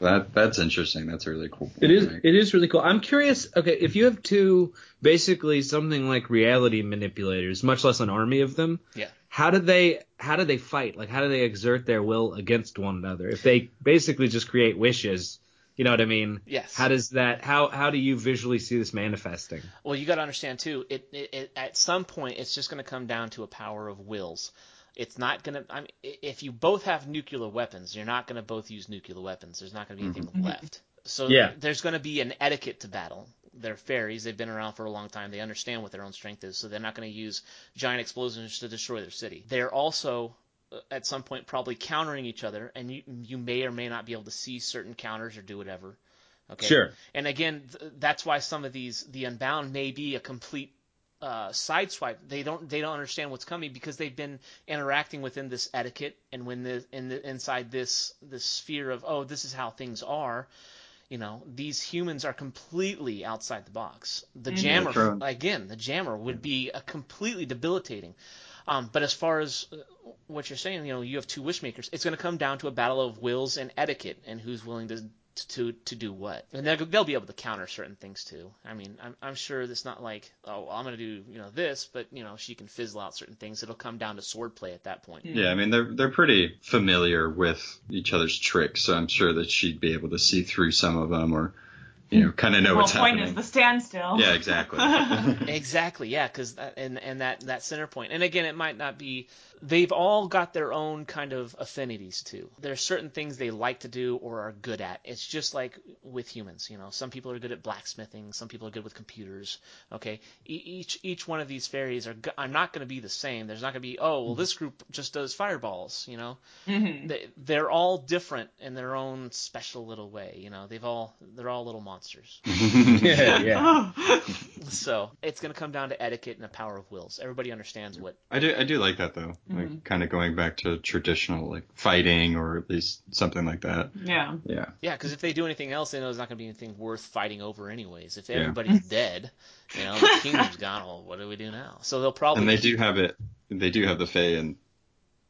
That that's interesting. That's really cool. It is it is really cool. I'm curious, okay, if you have two basically something like reality manipulators, much less an army of them. Yeah. How do they how do they fight? Like, how do they exert their will against one another? If they basically just create wishes, you know what I mean? Yes. How does that? How how do you visually see this manifesting? Well, you got to understand too. It, it, it at some point it's just going to come down to a power of wills. It's not going to. I mean, if you both have nuclear weapons, you're not going to both use nuclear weapons. There's not going to be anything mm-hmm. left. So yeah. there's going to be an etiquette to battle. They're fairies. They've been around for a long time. They understand what their own strength is. So they're not going to use giant explosions to destroy their city. They're also at some point probably countering each other, and you, you may or may not be able to see certain counters or do whatever. Okay. Sure. And again, th- that's why some of these, the Unbound may be a complete uh, sideswipe. They don't, they don't understand what's coming, because they've been interacting within this etiquette and when the, in the, inside this, this sphere of, oh, this is how things are. You know, these humans are completely outside the box. The mm-hmm. jammer, again, the jammer would be a completely debilitating. Um, but as far as what you're saying, you know, you have two wishmakers. It's going to come down to a battle of wills and etiquette, and who's willing to to to do what, and they'll be able to counter certain things too. I mean, I'm I'm sure it's not like, oh, well, I'm gonna do you know this, but you know she can fizzle out certain things. It'll come down to swordplay at that point. Yeah, I mean they're they're pretty familiar with each other's tricks, so I'm sure that she'd be able to see through some of them, or you know, kind of know well, what's happening. The point is the standstill. Yeah, exactly. Exactly, yeah, because and and that that center point. And again, it might not be. They've all got their own kind of affinities too. There are certain things they like to do or are good at. It's just like with humans, you know. Some people are good at blacksmithing. Some people are good with computers. Okay, e- each each one of these fairies are go- are not going to be the same. There's not going to be oh well, this group just does fireballs. You know, mm-hmm. they, they're all different in their own special little way. You know, they've all they're all little monsters. Monsters. yeah, yeah. So it's going to come down to etiquette and the power of wills. Everybody understands what. I do. I do like that though. Mm-hmm. Like kind of going back to traditional, like fighting or at least something like that. Yeah. Yeah. Yeah, because if they do anything else, they know there's not going to be anything worth fighting over, anyways. If everybody's yeah. dead, you know, the kingdom's gone. Well, what do we do now? So they'll probably. And they do have it. They do have the Fae and.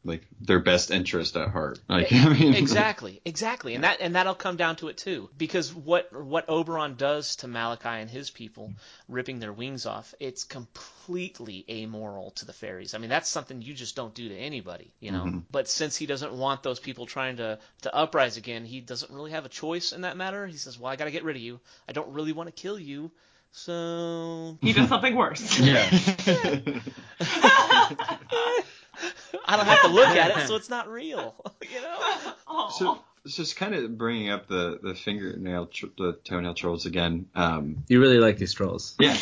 Like their best interest at heart. Like, I mean, exactly, exactly, and that and that'll come down to it too. Because what what Oberon does to Malachi and his people, ripping their wings off, it's completely amoral to the fairies. I mean, that's something you just don't do to anybody, you know. Mm-hmm. But since he doesn't want those people trying to to uprise again, he doesn't really have a choice in that matter. He says, "Well, I got to get rid of you. I don't really want to kill you." So he does something worse. Yeah. I don't have to look at it, so it's not real, you know. So, so it's kind of bringing up the the fingernail, the toenail trolls again. Um, you really like these trolls, yeah?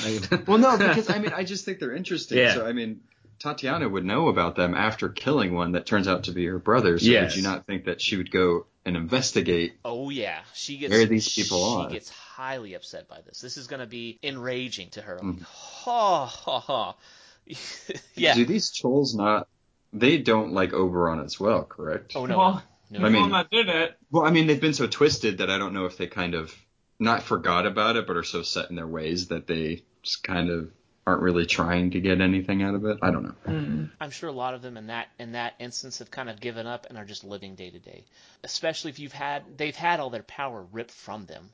Well, no, because I mean, I just think they're interesting. Yeah. So I mean, Tatiana would know about them after killing one that turns out to be her brother. So yes. Would you not think that she would go and investigate? Oh yeah, she gets. Where these people she are. Gets highly upset by this. This is going to be enraging to her. Like, mm. ha ha ha. Yeah. Do these trolls not? They don't like Oberon as well, correct? Oh, no. Well, no. I mean, well, did it. Well, I mean, they've been so twisted that I don't know if they kind of not forgot about it, but are so set in their ways that they just kind of aren't really trying to get anything out of it. I don't know. Mm. I'm sure a lot of them in that in that instance have kind of given up and are just living day to day, especially if you've had they've had all their power ripped from them.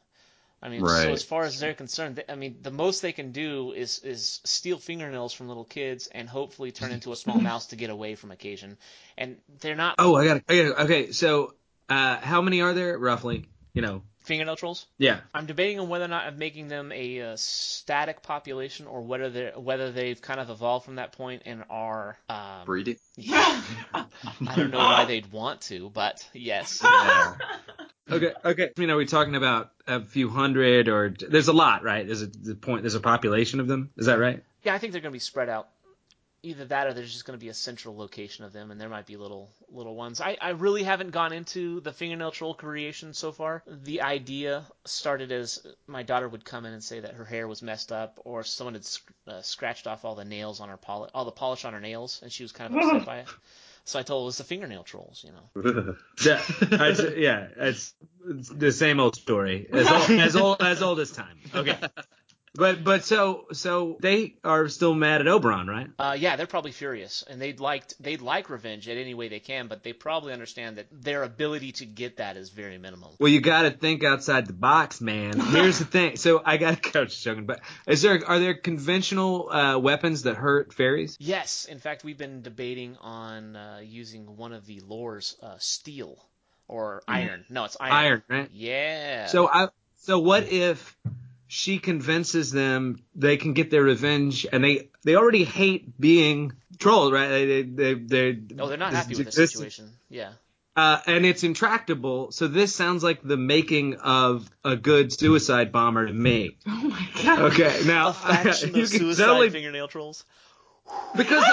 I mean, right. So as far as they're concerned, I mean, the most they can do is is steal fingernails from little kids and hopefully turn into a small mouse to get away from occasion. And they're not. Oh, I got it. Okay, okay, so uh, how many are there roughly? You know, fingernail trolls. Yeah, I'm debating on whether or not I'm making them a, a static population or whether they whether they've kind of evolved from that point and are um, breeding. Yeah, I don't know why they'd want to, but yes. Yeah. Okay. Okay. I mean, are we talking about a few hundred or there's a lot, right? There's a the point. There's a population of them. Is that right? Yeah, I think they're going to be spread out. Either that or there's just going to be a central location of them, and there might be little little ones. I, I really haven't gone into the fingernail troll creation so far. The idea started as my daughter would come in and say that her hair was messed up, or someone had sc- uh, scratched off all the nails on her poli- all the polish on her nails, and she was kind of upset by it. So I told her it was the fingernail trolls, you know. Yeah, it's, yeah, it's, it's the same old story as old as old as, old as time. Okay, but but so so they are still mad at Oberon, right? Uh, yeah, they're probably furious, and they'd liked they'd like revenge in any way they can, but they probably understand that their ability to get that is very minimal. Well, you got to think outside the box, man. Here's the thing. So I got to coach joking, but is there are there conventional uh, weapons that hurt fairies? Yes, in fact, we've been debating on uh, using one of the lores, uh, steel or iron. Mm-hmm. No, it's iron. Iron, right? Yeah. So I so what if she convinces them they can get their revenge, and they, they already hate being trolled, right? They they they no, they're not happy with the situation. Yeah, uh, and it's intractable. So this sounds like the making of a good suicide bomber to me. Oh my god! Okay, now a faction of suicide totally, fingernail trolls. Because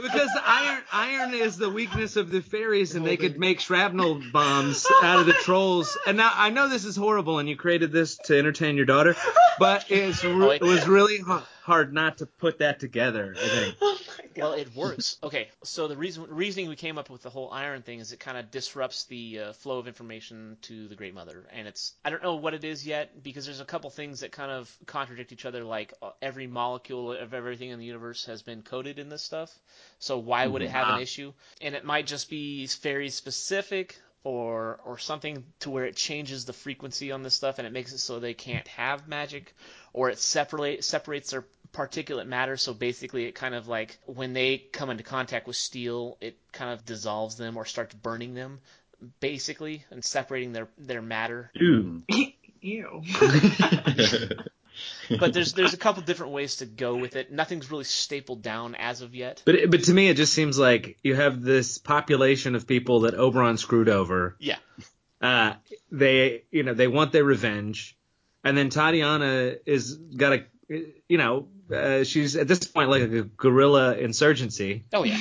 because iron iron is the weakness of the fairies, and they could make shrapnel bombs out of the trolls. And now I know this is horrible, and you created this to entertain your daughter, but it's re- it was really hard not to put that together, I think. Oh my God. Well, it works. Okay, so the reason reasoning we came up with the whole iron thing is it kind of disrupts the uh, flow of information to the Great Mother, and it's I don't know what it is yet because there's a couple things that kind of contradict each other, like uh, every molecule of everything in the universe has been coded in this stuff. So why would it have an issue? And it might just be fairy specific, or or something to where it changes the frequency on this stuff and it makes it so they can't have magic, or it separate separates their particulate matter, so basically it kind of like when they come into contact with steel, it kind of dissolves them or starts burning them, basically, and separating their, their matter. Ew. Ew. But there's there's a couple different ways to go with it. Nothing's really stapled down as of yet. But but to me, it just seems like you have this population of people that Oberon screwed over. Yeah. Uh, they you know they want their revenge, and then Tatiana is got a you know uh, she's at this point like a guerrilla insurgency. Oh yeah.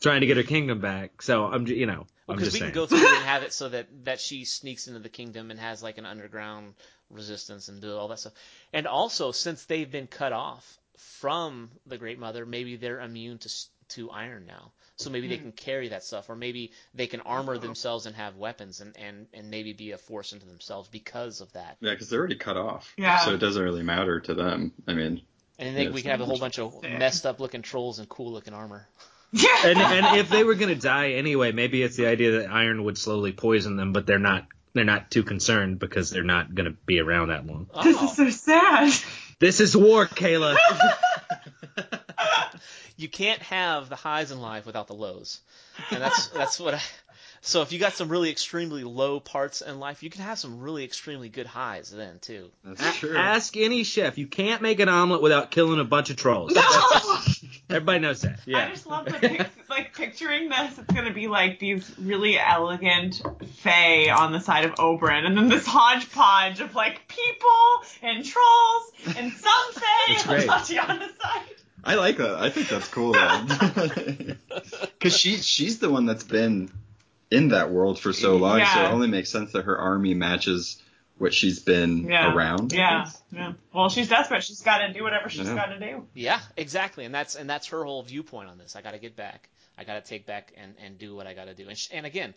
Trying to get her kingdom back. So I'm you know well, I'm just we saying. Because we can go through and have it so that that she sneaks into the kingdom and has like an underground resistance and do all that stuff. And also, since they've been cut off from the Great Mother, maybe they're immune to to iron now, so maybe mm. they can carry that stuff, or maybe they can armor oh. themselves and have weapons and, and, and maybe be a force into themselves because of that. Yeah, because they're already cut off, yeah. so it doesn't really matter to them. I mean, and I think we can have a whole bunch of messed up looking trolls and cool looking armor. Yeah. and, and if they were going to die anyway, maybe it's the idea that iron would slowly poison them, but they're not. They're not too concerned because they're not going to be around that long. This oh. is so sad. This is war, Kayla. You can't have the highs in life without the lows. And that's that's what I – so if you got some really extremely low parts in life, you can have some really extremely good highs then too. That's true. Ask any chef. You can't make an omelet without killing a bunch of trolls. No! Everybody knows that. Yeah. I just love the pic- like picturing this. It's gonna be like these really elegant fae on the side of Oberon, and then this hodgepodge of like people and trolls and some fae on Tatiana's side. I like that. I think that's cool though, because she she's the one that's been in that world for so long. Yeah. So it only makes sense that her army matches what she's been yeah. around. Yeah, yeah. Well, she's desperate. She's got to do whatever she's got to do. Yeah, exactly. And that's and that's her whole viewpoint on this. I got to get back. I got to take back and, and do what I got to do. And she, and again,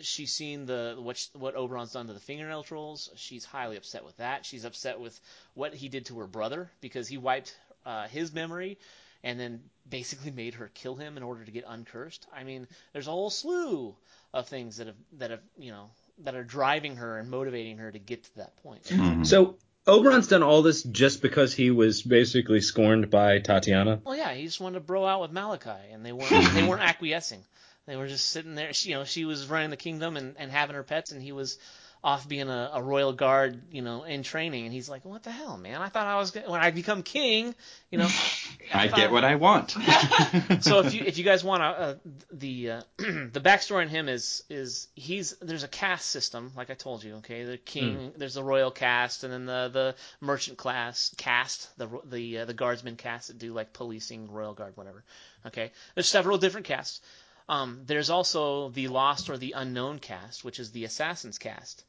she's seen the what she, what Oberon's done to the fingernail trolls. She's highly upset with that. She's upset with what he did to her brother, because he wiped uh, his memory and then basically made her kill him in order to get uncursed. I mean, there's a whole slew of things that have that have you know. that are driving her and motivating her to get to that point. Mm-hmm. So Oberon's done all this just because he was basically scorned by Tatiana? Well, yeah, he just wanted to bro out with Malachi, and they weren't they weren't acquiescing. They were just sitting there. She, you know, she was running the kingdom and, and having her pets, and he was off being a, a royal guard, you know, in training. And he's like, what the hell, man? I thought I was gonna, when I become king, you know. I, I get what I want. So if you if you guys want to, uh, the uh, the backstory on him is is he's there's a caste system, like I told you. Okay, the king, mm. there's the royal caste, and then the, the merchant class caste, the the uh, the guardsman caste that do like policing, royal guard, whatever. Okay, there's several different castes. Um, there's also the lost or the unknown caste, which is the assassin's caste.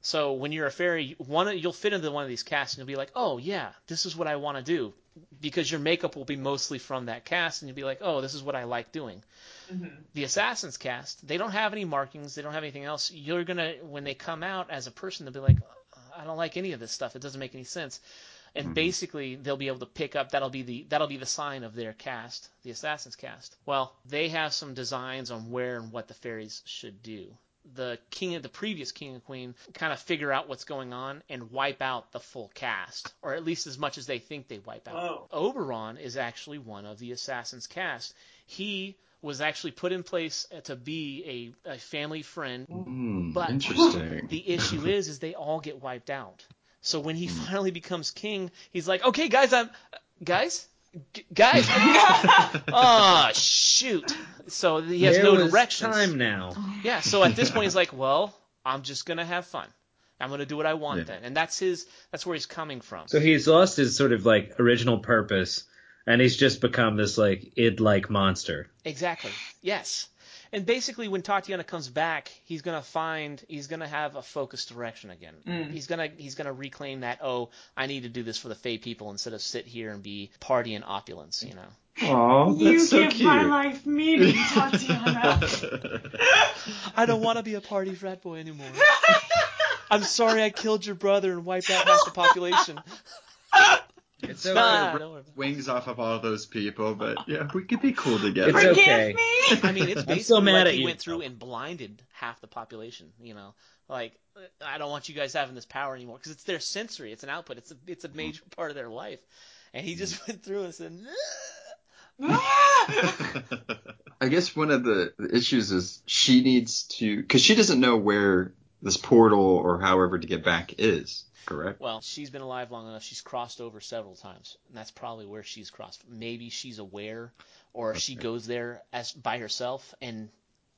So when you're a fairy, one you'll fit into one of these castes, and you'll be like, oh, yeah, this is what I want to do, because your makeup will be mostly from that caste, and you'll be like, oh, this is what I like doing. Mm-hmm. The assassin's caste, they don't have any markings. They don't have anything else. You're going to – when they come out as a person, they'll be like, I don't like any of this stuff. It doesn't make any sense. And mm-hmm. basically, they'll be able to pick up. That'll be the that'll be the sign of their caste, the assassin's caste. Well, they have some designs on where and what the fairies should do. The king, the previous king and queen, kind of figure out what's going on and wipe out the full caste, or at least as much as they think they wipe out. Whoa. Oberon is actually one of the assassin's caste. He was actually put in place to be a, a family friend, mm, but interesting. The issue is, is they all get wiped out. So when he finally becomes king, he's like, okay, guys, I'm – guys? G- guys? Oh, shoot. So he has there no directions. Time now. Yeah, so at this point he's like, well, I'm just going to have fun. I'm going to do what I want yeah. then. And that's his – that's where he's coming from. So he's lost his sort of like original purpose, and he's just become this like id-like monster. Exactly. Yes. And basically, when Tatiana comes back, he's gonna find he's gonna have a focused direction again. Mm. He's gonna he's gonna reclaim that. Oh, I need to do this for the Fae people instead of sit here and be partying opulence, you know. Aww, that's you so give cute. My life meaning, Tatiana. I don't want to be a party frat boy anymore. I'm sorry I killed your brother and wiped out half the population. It's so not gonna rip wings off of all those people, but yeah, we could be cool together. It's Forgive okay. Me? I mean, it's basically so mad like at he you. went through and blinded half the population. You know, like I don't want you guys having this power anymore because it's their sensory, it's an output, it's a it's a major part of their life, and he just went through and said. I guess one of the, the issues is she needs to, because she doesn't know where this portal or however to get back is, correct? Well, she's been alive long enough. She's crossed over several times, and that's probably where she's crossed. Maybe she's aware, or okay. she goes there as by herself and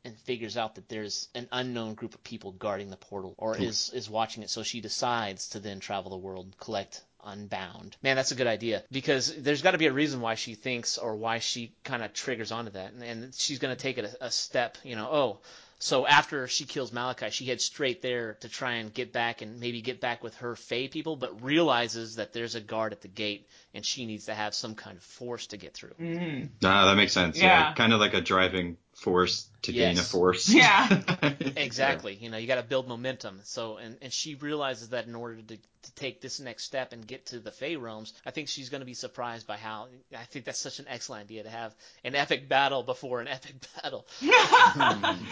and figures out that there's an unknown group of people guarding the portal, or okay. is is watching it. So she decides to then travel the world, collect Unbound. Man, that's a good idea, because there's got to be a reason why she thinks or why she kind of triggers onto that, and, and she's going to take it a, a step, you know. Oh, so after she kills Malachi, she heads straight there to try and get back and maybe get back with her Fey people, but realizes that there's a guard at the gate and she needs to have some kind of force to get through. Mm. Ah, that makes sense. Yeah. yeah. Kind of like a driving force to yes. gain a force. Yeah. Exactly. You know, you got to build momentum. So, and, and she realizes that in order to, to take this next step and get to the Fey Realms, I think she's going to be surprised by how – I think that's such an excellent idea to have an epic battle before an epic battle.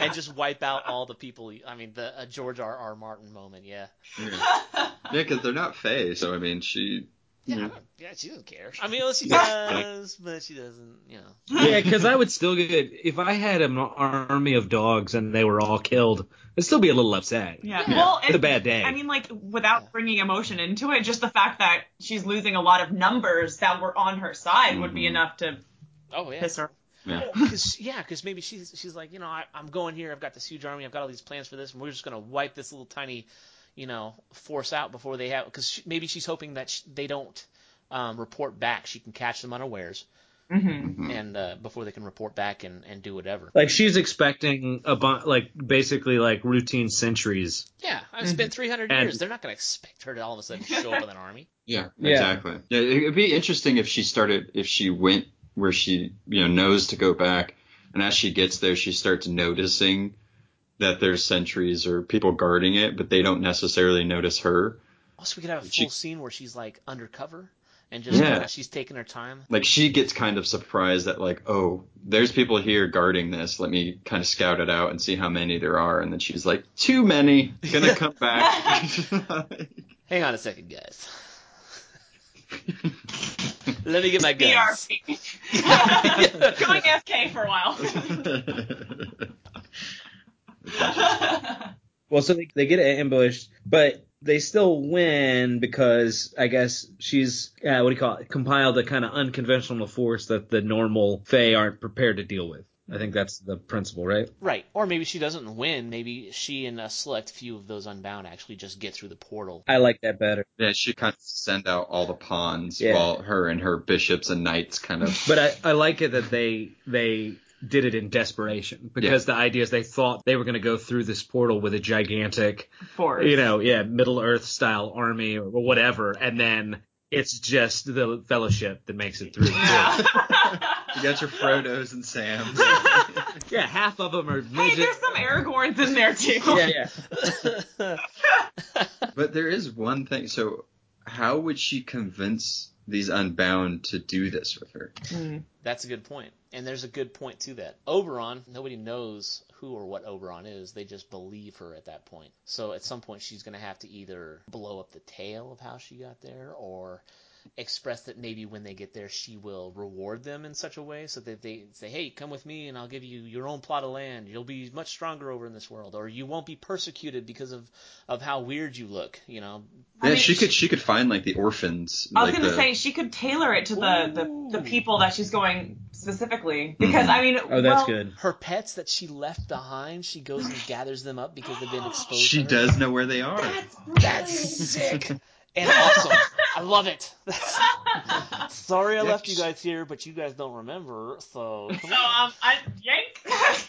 And just wipe out all the people – I mean, the uh, George R. R. Martin moment, yeah. Yeah, because yeah, they're not Fey, so, I mean, she – Yeah, yeah, she doesn't care. I mean, well, she does, but she doesn't, you know. Yeah, because I would still get, if I had an army of dogs and they were all killed, I'd still be a little upset. Yeah, yeah. Well, it's a bad day. I mean, like, without yeah. bringing emotion into it, just the fact that she's losing a lot of numbers that were on her side mm-hmm. would be enough to oh, yeah. piss her off. Yeah, because well, yeah, maybe she's, she's like, you know, I, I'm going here, I've got this huge army, I've got all these plans for this, and we're just going to wipe this little tiny... you know, force out before they have, because she, maybe she's hoping that she, they don't um, report back. She can catch them unawares, mm-hmm. and uh, before they can report back and, and do whatever. Like she's expecting a bu- like basically like routine sentries. Yeah, it's been three hundred and, years. They're not going to expect her to all of a sudden show up with an army. Yeah, exactly. Yeah, it'd be interesting if she started, if she went where she you know knows to go back, and as she gets there, she starts noticing that there's sentries or people guarding it, but they don't necessarily notice her. Also, we could have a she, full scene where she's like undercover and just yeah. uh, she's taking her time. Like she gets kind of surprised that like, oh, there's people here guarding this. Let me kind of scout it out and see how many there are. And then she's like, too many. Gonna come back. Hang on a second, guys. Let me get my guns. B R P. Going F K for a while. Well, so they, they get ambushed, but they still win because I guess she's uh, what do you call it? Compiled a kind of unconventional force that the normal Fey aren't prepared to deal with. I think that's the principle, right? Right. Or maybe she doesn't win. Maybe she and a select few of those unbound actually just get through the portal. I like that better. Yeah, she kind of send out all the pawns yeah. while her and her bishops and knights kind of. But I, I like it that they they. did it in desperation because yeah. the idea is they thought they were going to go through this portal with a gigantic, force. you know, yeah, Middle Earth style army or whatever, and then it's just the Fellowship that makes it through. Yeah. You got your Frodos and Sams. Yeah, half of them are. Midget. Hey, there's some Aragorns in there too. Yeah, yeah. But there is one thing. So, how would she convince these unbound to do this with her? Mm. That's a good point. And there's a good point to that. Oberon, nobody knows who or what Oberon is. They just believe her at that point. So at some point she's going to have to either blow up the tale of how she got there or express that maybe when they get there she will reward them in such a way so that they say, hey, come with me and I'll give you your own plot of land. You'll be much stronger over in this world, or you won't be persecuted because of, of how weird you look, you know. Yeah, I mean, she, she could she could find like the orphans. I was like gonna the... say she could tailor it to the, the, the people that she's going specifically. Because mm. I mean Oh that's well, good. Her pets that she left behind, she goes and gathers them up because they've been exposed. She to does know where they are. That's, that's sick. And awesome. I love it. Sorry I left you guys here, but you guys don't remember, so... So, um, I... Yank!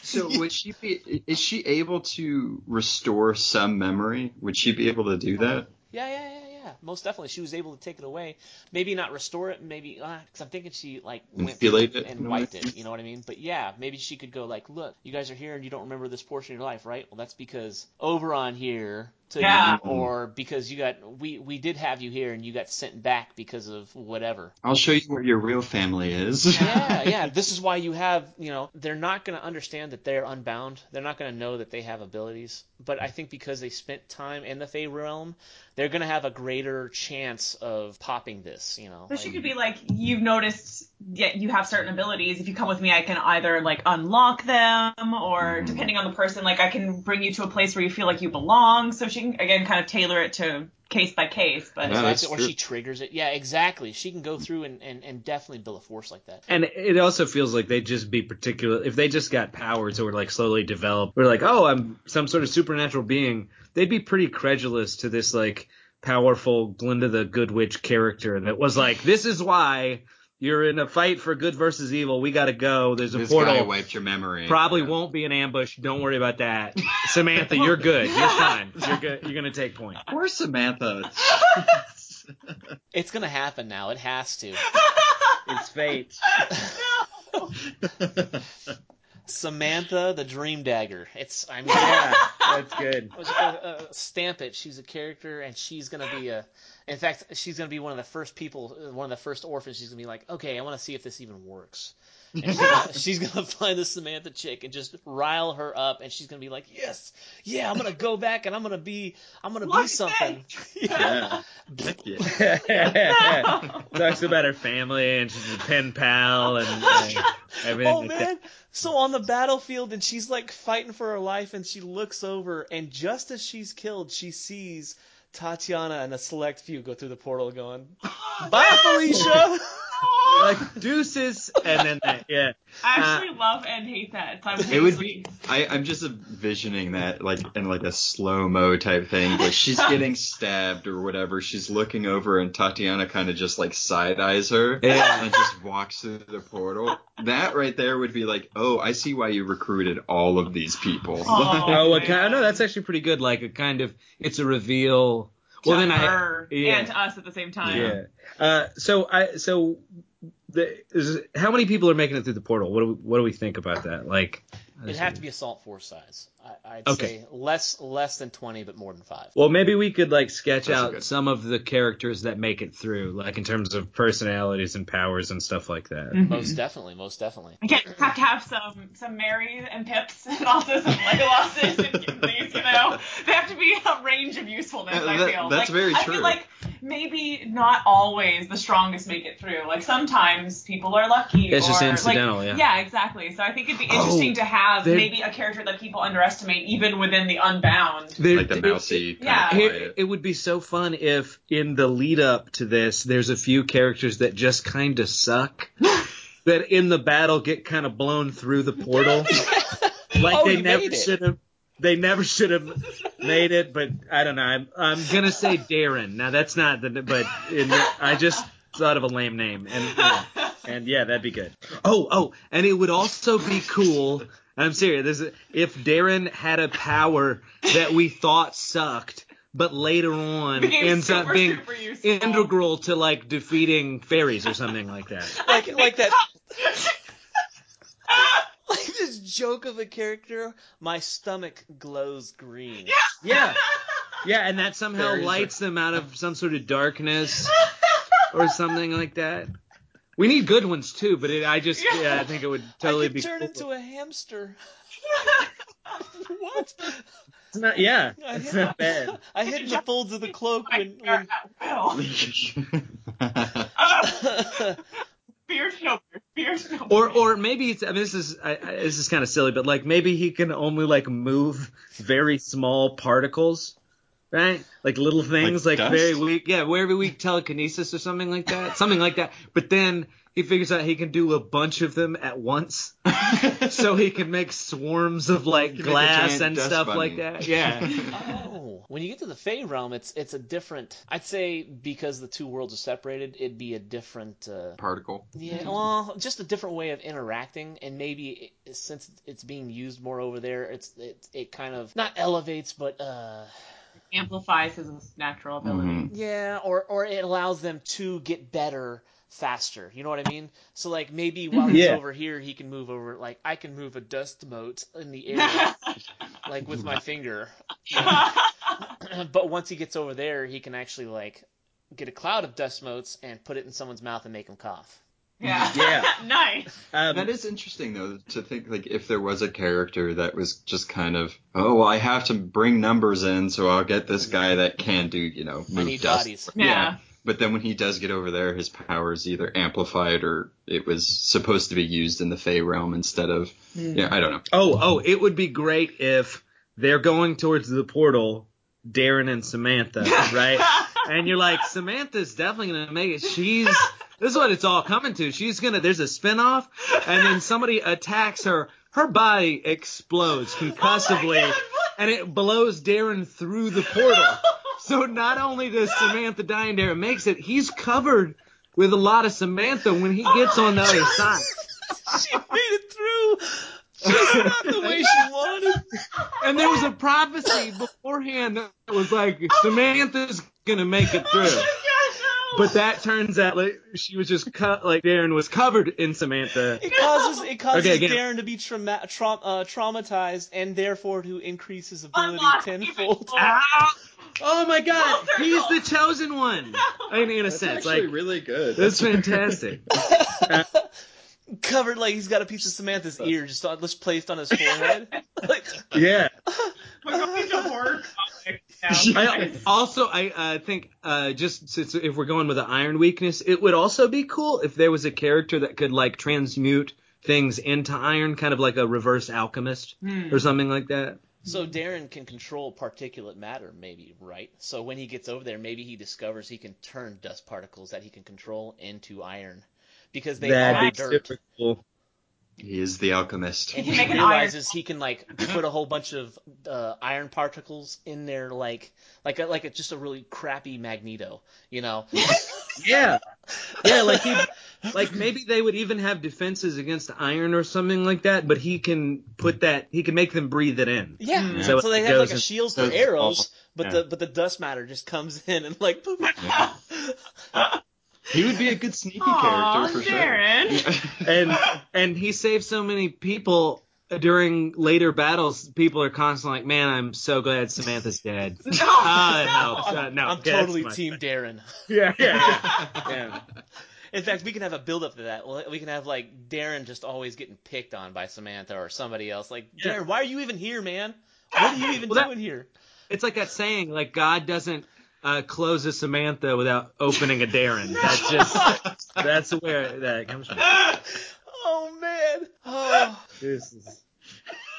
So, would she be... Is she able to restore some memory? Would she be able to do that? Yeah, yeah, yeah, yeah. yeah, most definitely. She was able to take it away. Maybe not restore it. Maybe uh, – because I'm thinking she like went it and wiped it. You know what I mean? But yeah, maybe she could go like, look, you guys are here and you don't remember this portion of your life, right? Well, that's because Oberon here – to yeah. you, or because you got we, we did have you here and you got sent back because of whatever. I'll show you where your real family is. yeah, yeah. This is why you have, you know, they're not going to understand that they're unbound. They're not going to know that they have abilities. But I think because they spent time in the Fey realm, they're going to have a greater chance of popping this, you know. So like, she could be like, you've noticed that you have certain abilities. If you come with me, I can either like unlock them or depending on the person, like I can bring you to a place where you feel like you belong. So she can, again, kind of tailor it to case by case, but no, that's or true. She triggers it. Yeah, exactly. She can go through and, and, and definitely build a force like that. And it also feels like they'd just be particular if they just got powers that were like slowly developed. We're like, oh, I'm some sort of supernatural being. They'd be pretty credulous to this like powerful Glinda the Good Witch character that was like, this is why you're in a fight for good versus evil. We gotta go. There's a this portal. This guy wiped your memory. Probably yeah. won't be an ambush. Don't worry about that. Samantha, you're good. You're fine. You're good. You're gonna take point. Poor Samantha. It's gonna happen now. It has to. It's fate. No. Samantha the Dream Dagger. It's I mean yeah, that's good. Uh, stamp it. She's a character, and she's gonna be a. In fact, she's gonna be one of the first people, one of the first orphans. She's gonna be like, okay, I want to see if this even works. And she's, gonna, she's gonna find the Samantha chick and just rile her up, and she's gonna be like, yes, yeah, I'm gonna go back and I'm gonna be, I'm gonna Lock be something. Yeah. yeah. yeah. Talks about her family and she's a pen pal and uh, everything. Oh like man. That. So on the battlefield, and she's like fighting for her life, and she looks over, and just as she's killed, she sees Tatiana and a select few go through the portal, going, "Bye, Felicia." Like deuces, and then that, yeah. I actually uh, love and hate that. It would be. I, I'm just envisioning that, like in like a slow mo type thing, but she's getting stabbed or whatever. She's looking over, and Tatiana kind of just like side eyes her, yeah. and just walks through the portal. That right there would be like, oh, I see why you recruited all of these people. Oh, oh okay. No, that's actually pretty good. Like a kind of, it's a reveal. To well, then her I, yeah. and to us at the same time. Yeah. Uh, so I so the, is, how many people are making it through the portal? What do we, what do we think about that? Like, it'd have to be assault force size. I, I'd okay. say less less than twenty, but more than five. Well, maybe we could like sketch That's out good. some of the characters that make it through, like in terms of personalities and powers and stuff like that. Mm-hmm. Most definitely, most definitely. You have to have some some Marys and Pips and also some Legolas's and these. You know, they have to be a range of usefulness. Uh, that, I feel that's like, very I true. I feel like maybe not always the strongest make it through. Like sometimes people are lucky. It's or, just incidental. Like, yeah. Yeah, exactly. So I think it'd be interesting oh, to have maybe a character that people underestimate. Even within the Unbound, like the mousy. Yeah, it, it would be so fun if in the lead up to this, there's a few characters that just kind of suck, that in the battle get kind of blown through the portal, like oh, they never should have. They never should have made it, but I don't know. I'm, I'm gonna say Darren. Now that's not the, but in the, I just thought of a lame name, and uh, and yeah, that'd be good. Oh, oh, and it would also be cool. I'm serious. This is, if Darren had a power that we thought sucked, but later on being ends super, up being integral to like defeating fairies or something like that, like like that, like this joke of a character. My stomach glows green. Yeah, yeah, yeah and that somehow fairies lights are... them out of some sort of darkness or something like that. We need good ones too, but it, I just yeah. yeah, I think it would totally I could be turn cool. into a hamster. What? It's not yeah. I it's hit, not bad. I hit the folds of the cloak when, when... uh, Beard no beard no Or or maybe it's I mean this is I, I, this is kind of silly, but like maybe he can only like move very small particles. Right? Like little things, like, like very weak. Yeah, very weak telekinesis or something like that. Something like that. But then he figures out he can do a bunch of them at once. So he can make swarms of, like, glass and stuff bunny. like that. Yeah. Oh. When you get to the Fey realm, it's it's a different... I'd say because the two worlds are separated, it'd be a different... Uh, Particle. Yeah, well, just a different way of interacting. And maybe it, since it's being used more over there, it's it, it kind of... Not elevates, but... Uh, amplifies his natural abilities. Mm-hmm. Yeah, or or it allows them to get better faster. You know what I mean? So like maybe while he's yeah. over here, he can move over. Like I can move a dust mote in the air, like with my finger. But once he gets over there, he can actually like get a cloud of dust motes and put it in someone's mouth and make them cough. Yeah. Yeah. Nice. Um, that is interesting, though, to think, like, if there was a character that was just kind of, oh, well, I have to bring numbers in, so I'll get this guy that can do, you know, move dust. Bodies. Yeah. yeah. But then when he does get over there, his power is either amplified or it was supposed to be used in the Fey realm instead of, mm. yeah, I don't know. Oh, oh, it would be great if they're going towards the portal, Darren and Samantha, right? And you're like, Samantha's definitely going to make it. She's... This is what it's all coming to. She's going to – there's a spinoff, and then somebody attacks her. Her body explodes concussively, oh and it blows Darren through the portal. So not only does Samantha die and Darren makes it, he's covered with a lot of Samantha when he gets oh on the God. other side. She made it through just not the way she wanted. And there was a prophecy beforehand that was like, Samantha's going to make it through. But that turns out like she was just cut, like Darren was covered in Samantha. It causes it causes okay, Darren to be trauma, tra- uh, traumatized and therefore to increase his ability tenfold. Oh my God, he's the chosen one. I mean, in a That's sense, like really good. That's fantastic. Covered like he's got a piece of Samantha's ear just on, just placed on his forehead. Like, yeah. We're going to horror comic now. I, also, I uh, think uh, just since if we're going with the iron weakness, it would also be cool if there was a character that could like transmute things into iron, kind of like a reverse alchemist hmm. or something like that. So Darren can control particulate matter, maybe, right? So when he gets over there, maybe he discovers he can turn dust particles that he can control into iron. Because they are dirt. Cool. He is the alchemist. And he realizes he can like put a whole bunch of uh, iron particles in there, like like a, like a, just a really crappy Magneto, you know? yeah, yeah. Like he, like maybe they would even have defenses against iron or something like that, but he can put that. He can make them breathe it in. Yeah. Mm-hmm. So, so they have like a shield for arrows, but yeah. the but the dust matter just comes in and like. Yeah. He would be a good sneaky Aww, character for Darren. Sure. and and he saved so many people during later battles. People are constantly like, "Man, I'm so glad Samantha's dead." no, oh, no, no, no, I'm yeah, totally team thing. Darren. Yeah, yeah, yeah. yeah. In fact, we can have a build-up to that. We can have like Darren just always getting picked on by Samantha or somebody else. Like, yeah. Darren, why are you even here, man? What are you even well, doing that, here? It's like that saying, like God doesn't. Uh, closes Samantha without opening a Darren. That's just that's where that comes from. Oh man! Oh, this is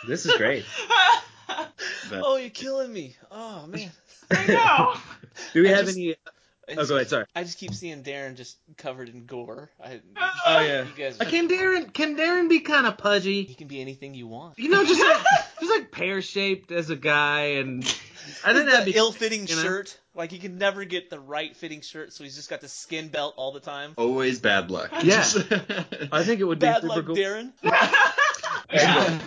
this is great. But, oh, you're killing me! Oh man! I know. Do we I have just, any? Oh, just, go ahead. Sorry. I just keep seeing Darren just covered in gore. I, oh you yeah. Guys are... Can Darren can Darren be kind of pudgy? He can be anything you want. You know, just like, just like pear shaped as a guy and. I think that'd be ill-fitting you know? shirt. Like he can never get the right fitting shirt, so he's just got the skin belt all the time. Always bad luck. Yeah, I think it would be bad super luck, cool. Darren. yeah.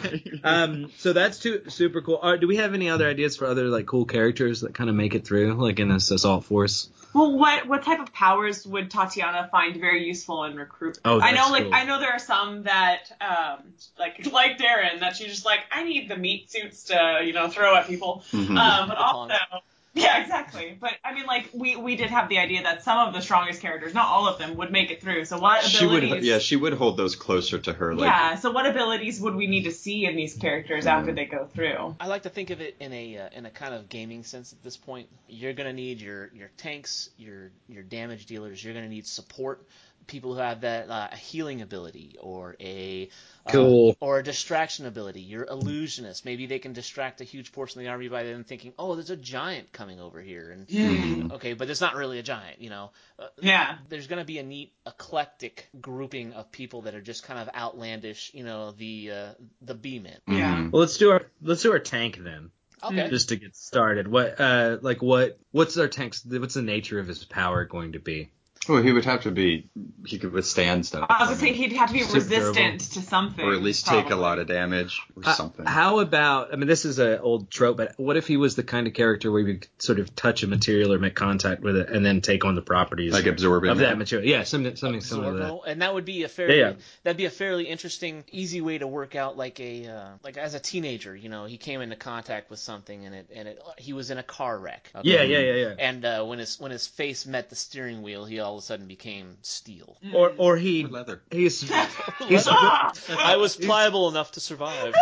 Um, so that's too super cool. Right, do we have any other ideas for other like cool characters that kind of make it through, like in this assault force? Well, what what type of powers would Tatiana find very useful in recruitment? Oh, that's I know, like cool. I know there are some that, um, like like Darren, that she just like I need the meat suits to you know throw at people. Mm-hmm. Um, but also, yeah, exactly. But I mean, like we, we did have the idea that some of the strongest characters, not all of them, would make it through. So what abilities? She would, yeah, she would hold those closer to her. Like, yeah. So what abilities would we need to see in these characters mm-hmm. after they go through? I like to think of it in a uh, in a kind of gaming sense. At this point, you're gonna need your, your tanks, your your damage dealers. You're gonna need support. People who have that uh, healing ability or a uh, cool. or a distraction ability. You're illusionist. Maybe they can distract a huge portion of the army by them thinking, "Oh, there's a giant coming over here." And mm. okay, but it's not really a giant, you know. Uh, yeah. There's going to be a neat eclectic grouping of people that are just kind of outlandish, you know, the uh, the B-men. Yeah. Well, let's do our let's do our tank then. Okay. Just to get started. What uh like what what's our tank's what's the nature of his power going to be? Well, he would have to be, he could withstand stuff. I was going to say, he'd have to be it's resistant to something. Or at least probably. Take a lot of damage or uh, something. How about, I mean, this is an old trope, but what if he was the kind of character where you could sort of touch a material or make contact with it and then take on the properties like absorbing of that it. material? Yeah, something, something similar to that. And that would be a fairly, yeah, yeah. that'd be a fairly interesting, easy way to work out like a, uh, like as a teenager, you know, he came into contact with something and it, and it, he was in a car wreck. Okay? Yeah, yeah, yeah, yeah. And uh, when his, when his face met the steering wheel, he all All of a sudden became steel, or or he or leather. He's, he's I was pliable enough to survive.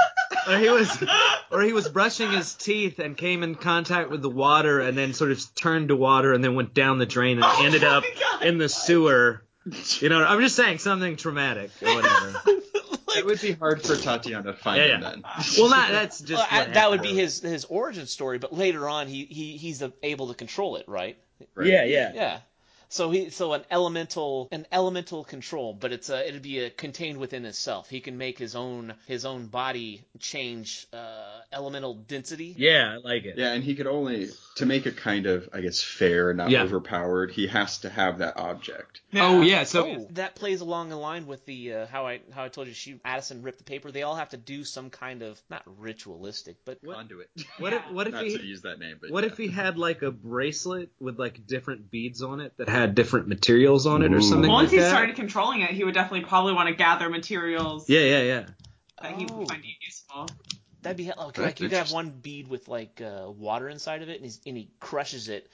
Or he was, or he was brushing his teeth and came in contact with the water, and then sort of turned to water, and then went down the drain and oh ended up God. in the sewer. You know, I'm just saying something traumatic or whatever. It would be hard for Tatiana to find yeah, yeah. him then. Well, not, that's just well, I, that would be his his origin story, but later on he he he's able to control it, right? right. Yeah, yeah, yeah. So he, so an elemental, an elemental control, but it's a, it'd be a contained within itself. He can make his own, his own body change uh, elemental density. Yeah, I like it. Yeah, and he could only, to make it kind of, I guess, fair, not yeah. overpowered, he has to have that object. Yeah. Oh yeah, so oh, that plays along the line with the uh, how I how I told you she Addison ripped the paper. They all have to do some kind of not ritualistic, but what, conduit. What if what if not he, to use that name, but what yeah. if he had like a bracelet with like different beads on it that had different materials on it or something Once like that. Once he started controlling it, he would definitely probably want to gather materials. Yeah, yeah, yeah. That oh. he would find useful. That'd be okay. Like you could have one bead with like uh, water inside of it, and, he's, and he crushes it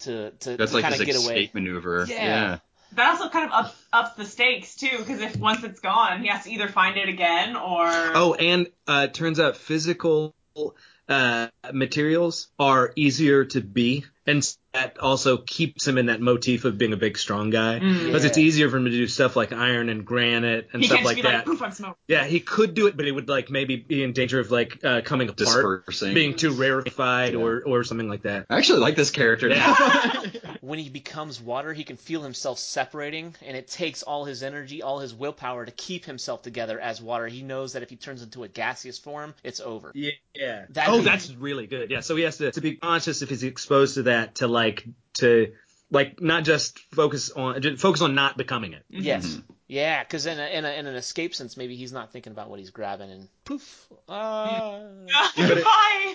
to to, That's to like kind of get escape away. Escape maneuver. Yeah. yeah. That also kind of up, ups the stakes too, because if once it's gone, he has to either find it again or. Oh, and uh, it turns out physical uh, materials are easier to be. And that also keeps him in that motif of being a big, strong guy. Mm, because yeah. it's easier for him to do stuff like iron and granite and he stuff like that. He can't be like, yeah, he could do it, but it would like maybe be in danger of like uh, coming apart, being too rarefied yeah. or, or something like that. I actually like this character now. Yeah. When he becomes water, he can feel himself separating, and it takes all his energy, all his willpower to keep himself together as water. He knows that if he turns into a gaseous form, it's over. Yeah. yeah. Oh, be- that's really good. Yeah, so he has to, to be conscious if he's exposed to that. That to like to like not just focus on just focus on not becoming it. Yes, mm-hmm. yeah, because in, in, in an escape sense, maybe he's not thinking about what he's grabbing and poof. Uh... but, it,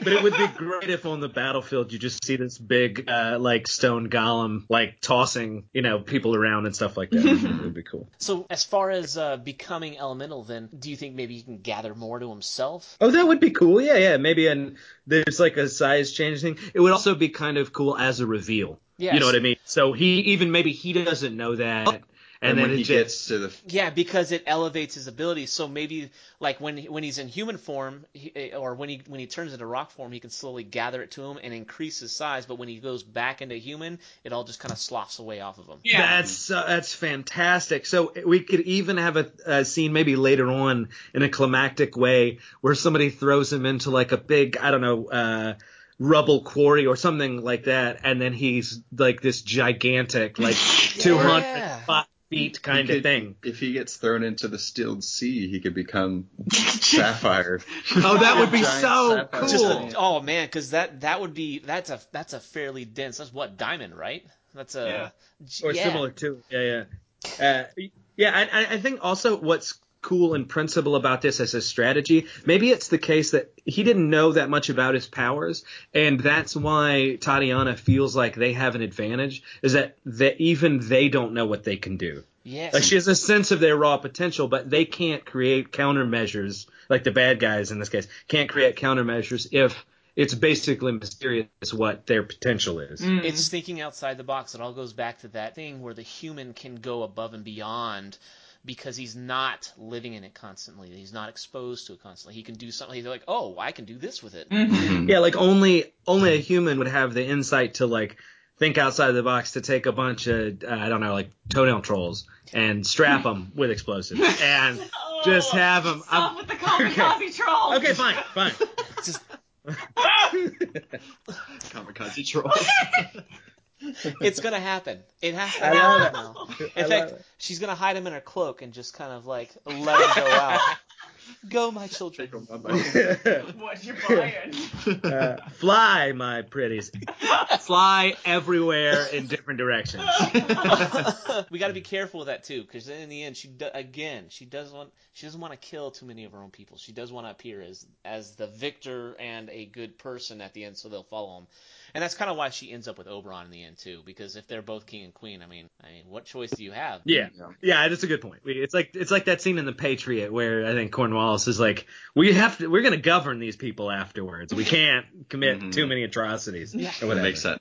but it would be great if on the battlefield you just see this big uh, like stone golem like tossing you know people around and stuff like that. It would be cool. So as far as uh, becoming elemental, then do you think maybe he can gather more to himself? Oh, that would be cool. Yeah, yeah, maybe an. There's like a size change thing. It would also be kind of cool as a reveal. Yes. You know what I mean? So he even maybe he doesn't know that. Oh. And, and then when he just, gets to the... Yeah, because it elevates his abilities. So maybe, like, when when he's in human form, he, or when he when he turns into rock form, he can slowly gather it to him and increase his size. But when he goes back into human, it all just kind of sloughs away off of him. Yeah. That's, uh, that's fantastic. So we could even have a, a scene maybe later on in a climactic way where somebody throws him into, like, a big, I don't know... Uh, rubble quarry or something like that, and then he's like this gigantic, like yeah. two hundred feet kind could, of thing. If he gets thrown into the Still Sea, he could become Sapphire. Oh, that would be so cool! Just a, oh man, because that that would be that's a that's a fairly dense. That's what diamond, right? That's a yeah. or yeah. similar to yeah yeah uh, yeah. I, I think also what's cool in principle about this as a strategy. Maybe it's the case that he didn't know that much about his powers, and that's why Tatiana feels like they have an advantage, is that they, even they don't know what they can do. Yes. Like she has a sense of their raw potential, but they can't create countermeasures, like the bad guys in this case, can't create countermeasures if it's basically mysterious what their potential is. Mm. It's thinking outside the box. It all goes back to that thing where the human can go above and beyond because he's not living in it constantly. He's not exposed to it constantly. He can do something. He's like, oh, I can do this with it. Mm-hmm. Yeah, like only only a human would have the insight to like think outside the box to take a bunch of, uh, I don't know, like toenail trolls and strap them with explosives and oh, just have them. Stop I'm, with the kamikaze okay. trolls. Okay, fine, fine. Just... kamikaze trolls. It's gonna happen. It has to happen. I love it. Now. In I fact, she's gonna hide him in her cloak and just kind of like let him go out. Go, my children. What's your plan? Uh, fly, my pretties. Fly everywhere in different directions. We got to be careful with that too, because in the end, she do, again, she doesn't want she doesn't want to kill too many of her own people. She does want to appear as as the victor and a good person at the end, so they'll follow him. And that's kind of why she ends up with Oberon in the end too, because if they're both king and queen, I mean, I mean, what choice do you have? Yeah, you know? Yeah, that's a good point. It's like it's like that scene in The Patriot where I think Cornwallis is like, we have to, we're going to govern these people afterwards. We can't commit mm-hmm. too many atrocities. Yeah, or whatever. That makes sense.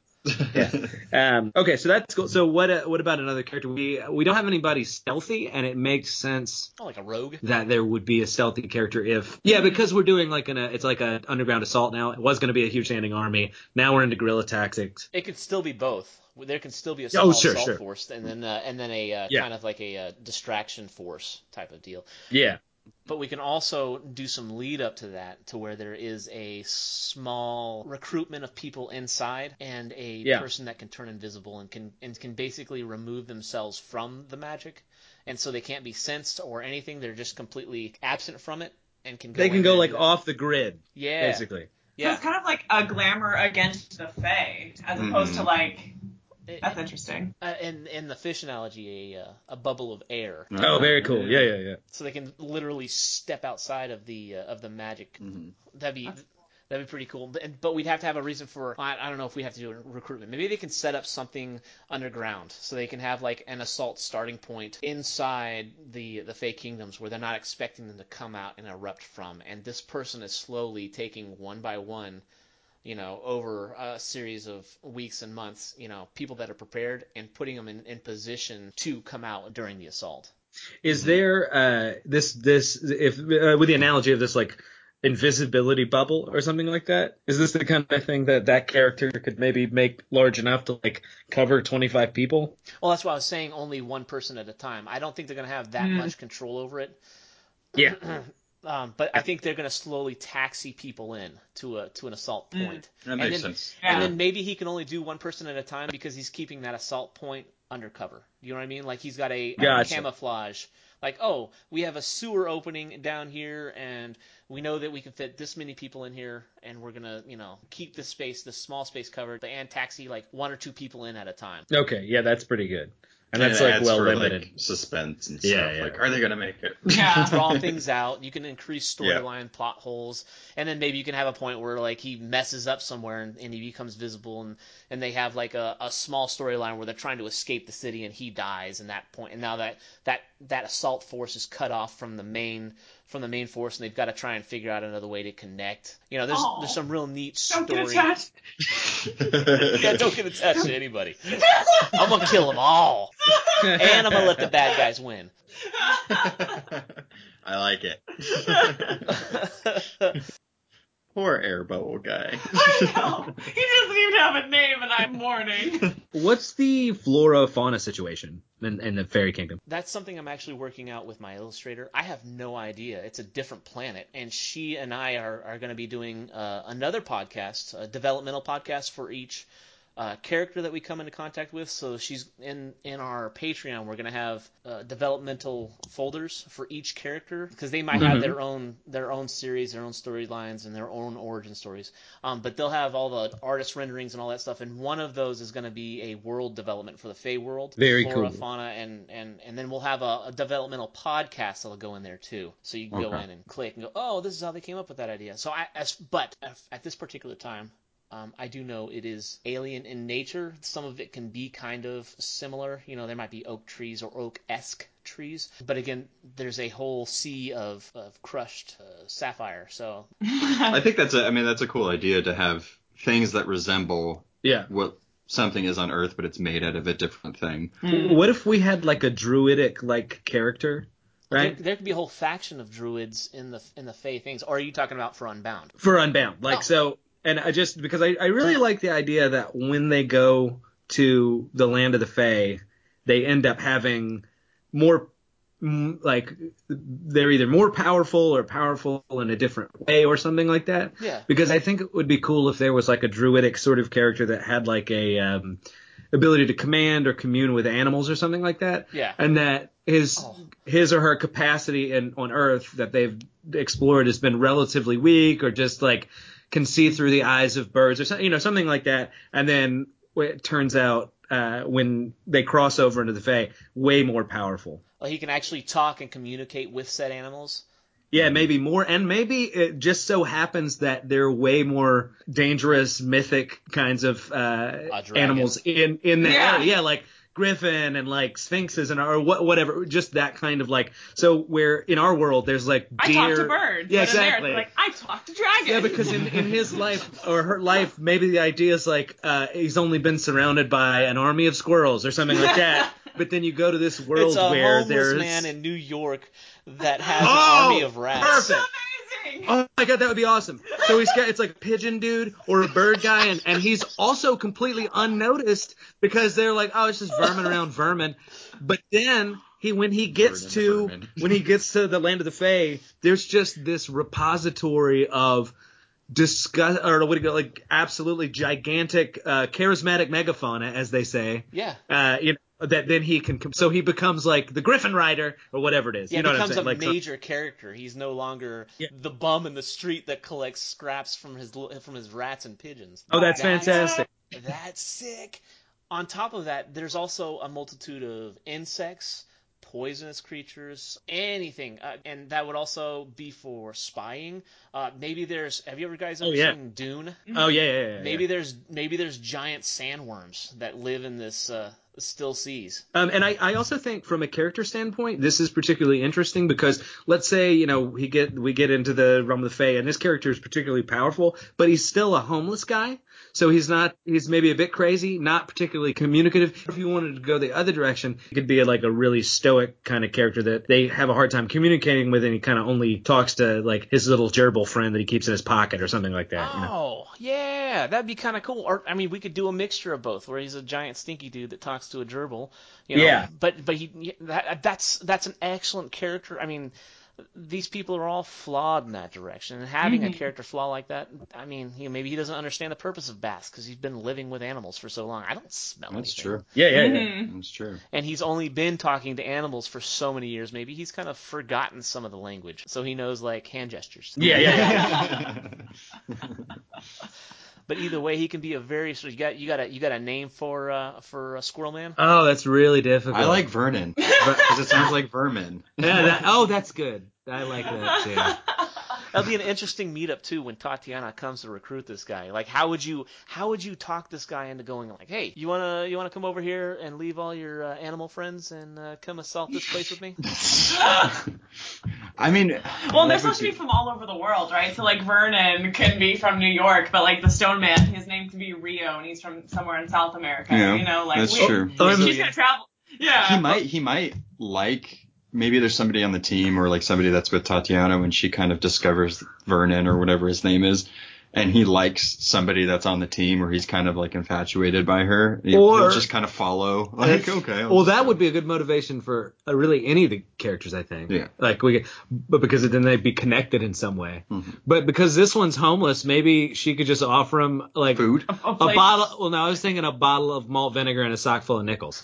Yeah. Um, okay, so that's cool. So what? Uh, what about another character? We we don't have anybody stealthy, and it makes sense. Oh, like a rogue. That there would be a stealthy character if yeah, because we're doing like an uh, it's like an underground assault now. It was going to be a huge standing army. Now we're into guerrilla tactics. It could still be both. There can still be a small oh, sure, assault sure. force, and then uh, and then a uh, yeah. kind of like a uh, distraction force type of deal. Yeah. But we can also do some lead up to that, to where there is a small recruitment of people inside and a yeah. person that can turn invisible and can and can basically remove themselves from the magic, and so they can't be sensed or anything. They're just completely absent from it and can go they can go like off the grid. Yeah, basically. Yeah, so it's kind of like a glamour against the Fae, as opposed mm-hmm. to like. That's interesting. Uh, and and the fish analogy, a uh, a bubble of air. Oh, very cool. Yeah, yeah, yeah. So they can literally step outside of the uh, of the magic. Mm-hmm. That'd be that'd be pretty cool. But, but we'd have to have a reason for. I, I don't know if we have to do a recruitment. Maybe they can set up something underground, so they can have like an assault starting point inside the the Fae Kingdoms, where they're not expecting them to come out and erupt from. And this person is slowly taking one by one. You know, over a series of weeks and months, you know, people that are prepared and putting them in, in position to come out during the assault. Is there uh, this this if uh, with the analogy of this like invisibility bubble or something like that? Is this the kind of thing that that character could maybe make large enough to like cover twenty-five people? Well, that's why I was saying only one person at a time. I don't think they're going to have that mm. much control over it. Yeah. Um, but I think they're going to slowly taxi people in to a to an assault point. That makes and then, sense. Yeah. And then maybe he can only do one person at a time because he's keeping that assault point undercover. You know what I mean? Like he's got a, gotcha. a camouflage. Like, oh, we have a sewer opening down here, and we know that we can fit this many people in here, and we're going to, you know, keep this space, this small space covered, and taxi like one or two people in at a time. Okay, yeah, that's pretty good. And, and that's like well limited like suspense and stuff. Yeah, yeah. Like, are they gonna make it? Yeah. Draw things out. You can increase storyline yeah. plot holes, and then maybe you can have a point where like he messes up somewhere and, and he becomes visible, and, and they have like a, a small storyline where they're trying to escape the city and he dies, and that point, and now that that that assault force is cut off from the main from the main force, and they've got to try and figure out another way to connect. You know, there's Aww. there's some real neat story. Don't get attached. Yeah, don't get attached to anybody. I'm gonna kill them all. And I'm going to let the bad guys win. I like it. Poor air bubble guy. I know. He doesn't even have a name, and I'm mourning. What's the flora-fauna situation in, in the Fairy Kingdom? That's something I'm actually working out with my illustrator. I have no idea. It's a different planet, and she and I are, are going to be doing uh, another podcast, a developmental podcast for each Uh, character that we come into contact with. So she's in in our Patreon, we're going to have uh, developmental folders for each character, because they might mm-hmm. have their own their own series, their own storylines, and their own origin stories, um, but they'll have all the artist renderings and all that stuff, and one of those is going to be a world development for the Fey world, very flora, cool fauna, and, and, and then we'll have a, a developmental podcast that'll go in there too, so you can okay. go in and click and go, oh, this is how they came up with that idea. So I as, but at this particular time, Um, I do know it is alien in nature. Some of it can be kind of similar. You know, there might be oak trees or oak-esque trees. But again, there's a whole sea of, of crushed uh, sapphire. So I think that's a, I mean, that's a cool idea to have things that resemble yeah. what something is on Earth, but it's made out of a different thing. Mm. What if we had like a druidic-like character? Right? There, there could be a whole faction of druids in the in the Fae things. Or are you talking about for Unbound? For Unbound. Like, oh. so... And I just, because I, I really like the idea that when they go to the land of the Fae, they end up having more, like, they're either more powerful or powerful in a different way or something like that. Yeah. Because I think it would be cool if there was, like, a druidic sort of character that had, like, a, um, ability to command or commune with animals or something like that. Yeah. And that his oh. his or her capacity in, on Earth that they've explored has been relatively weak, or just like can see through the eyes of birds or something, you know, something like that. And then it turns out uh, when they cross over into the Fae, way more powerful. Well, he can actually talk and communicate with said animals. Yeah, maybe more. And maybe it just so happens that there are way more dangerous, mythic kinds of uh, animals in, in that yeah. area. Yeah, like griffin and like sphinxes and or what, whatever, just that kind of like. So where in our world there's like deer. I talk to birds. Yeah, exactly. Like I talk to dragons. Yeah, because in, in his life or her life, maybe the idea is like uh, he's only been surrounded by an army of squirrels or something like that. But then you go to this world where there's a homeless man in New York that has oh, an army of rats. Perfect. Amazing. Oh my god, that would be awesome. So he's got it's like a pigeon dude or a bird guy, and, and he's also completely unnoticed because they're like, oh, it's just vermin around vermin. But then he when he gets to when he gets to the land of the Fae, there's just this repository of disgust or what do you go like absolutely gigantic, uh, charismatic megafauna, as they say. Yeah. Uh, you know. That then he can, so he becomes like the Griffin Rider or whatever it is. Yeah, you know he becomes what I'm a like, major so, character. He's no longer yeah. the bum in the street that collects scraps from his from his rats and pigeons. Oh, that's, that's fantastic. That's sick. On top of that, there's also a multitude of insects, poisonous creatures, anything, uh, and that would also be for spying. Uh, maybe there's. Have you ever guys ever oh, yeah. seen Dune? Oh yeah, yeah, yeah. Maybe yeah. there's maybe there's giant sandworms that live in this. Uh, Still Seas. Um, and I, I also think from a character standpoint, this is particularly interesting because let's say, you know, he get we get into the realm of the Fae and his character is particularly powerful, but he's still a homeless guy. So he's not he's maybe a bit crazy, not particularly communicative. If you wanted to go the other direction, he could be like a really stoic kind of character that they have a hard time communicating with, and he kind of only talks to like his little gerbil friend that he keeps in his pocket or something like that. Oh, you know? Yeah, that'd be kind of cool. Or I mean, we could do a mixture of both where he's a giant stinky dude that talks to a gerbil, you know. Yeah. But but he that, that's that's an excellent character. I mean, these people are all flawed in that direction, and having mm-hmm. a character flaw like that, I mean, you know, maybe he doesn't understand the purpose of baths because he's been living with animals for so long. I don't smell that's anything. That's true. Yeah, yeah, yeah. Mm-hmm. That's true. And he's only been talking to animals for so many years. Maybe he's kind of forgotten some of the language, so he knows like hand gestures. Yeah, yeah. yeah. But either way, he can be a very so you got you got a you got a name for uh, for a Squirrel Man? Oh, that's really difficult. I like Vernon because it sounds like vermin. Yeah. That, oh, that's good. I like that too. That'll be an interesting meetup too when Tatiana comes to recruit this guy. Like, how would you how would you talk this guy into going like, hey, you wanna you wanna come over here and leave all your uh, animal friends and uh, come assault this place with me? I mean, well, they're supposed to be from all over the world, right? So, like, Vernon can be from New York, but, like, the Stone Man, his name could be Rio, and he's from somewhere in South America. Yeah, you know, like, that's we, true. He's, he's gonna travel. Yeah, he might. He might like. Maybe there's somebody on the team or, like, somebody that's with Tatiana when she kind of discovers Vernon or whatever his name is, and he likes somebody that's on the team or he's kind of, like, infatuated by her. He, or he'll just kind of follow. Like, okay. I'll well, that follow. Would be a good motivation for uh, really any of the characters, I think. Yeah. Like, we, but because then they'd be connected in some way. Mm-hmm. But because this one's homeless, maybe she could just offer him, like, food. A, a, a bottle. Well, no, I was thinking a bottle of malt vinegar and a sock full of nickels.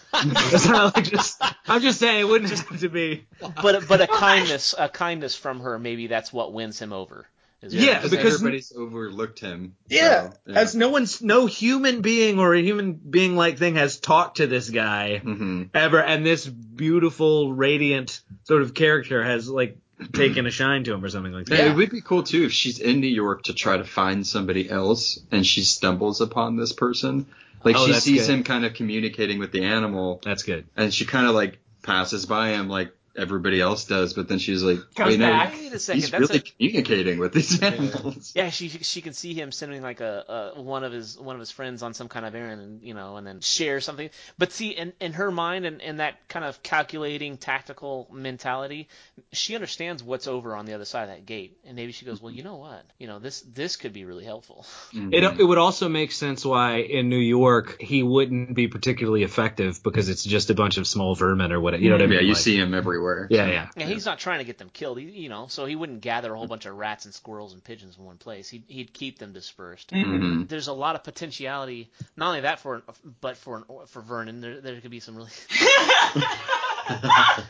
So, like, just... I'm just saying it wouldn't have to be, but but a kindness, a kindness from her. Maybe that's what wins him over. Yeah, because everybody's n- overlooked him. Yeah, so, yeah, as no one's, no human being or a human being like thing has talked to this guy mm-hmm. ever, and this beautiful, radiant sort of character has like taken a shine to him or something like that. Yeah, it would be cool too if she's in New York to try to find somebody else, and she stumbles upon this person. Like, oh, she sees good. Him kind of communicating with the animal. That's good. And she kind of, like, passes by him like everybody else does, but then she's like, wait, no, he's that's really a... communicating with these animals. Yeah, she she can see him sending, like, a, a one of his one of his friends on some kind of errand, and, you know, and then share something. But see, in, in her mind and, and that kind of calculating, tactical mentality, she understands what's over on the other side of that gate, and maybe she goes, well, you know what? You know, this this could be really helpful. Mm-hmm. It it would also make sense why in New York he wouldn't be particularly effective because it's just a bunch of small vermin or whatever. You know what I mean? Yeah, you like, see him everywhere. everywhere. Yeah, yeah. Yeah, he's not trying to get them killed, you know, so he wouldn't gather a whole bunch of rats and squirrels and pigeons in one place. He'd, he'd keep them dispersed. Mm-hmm. There's a lot of potentiality, not only that, for, but for an, for Vernon, there, there could be some really...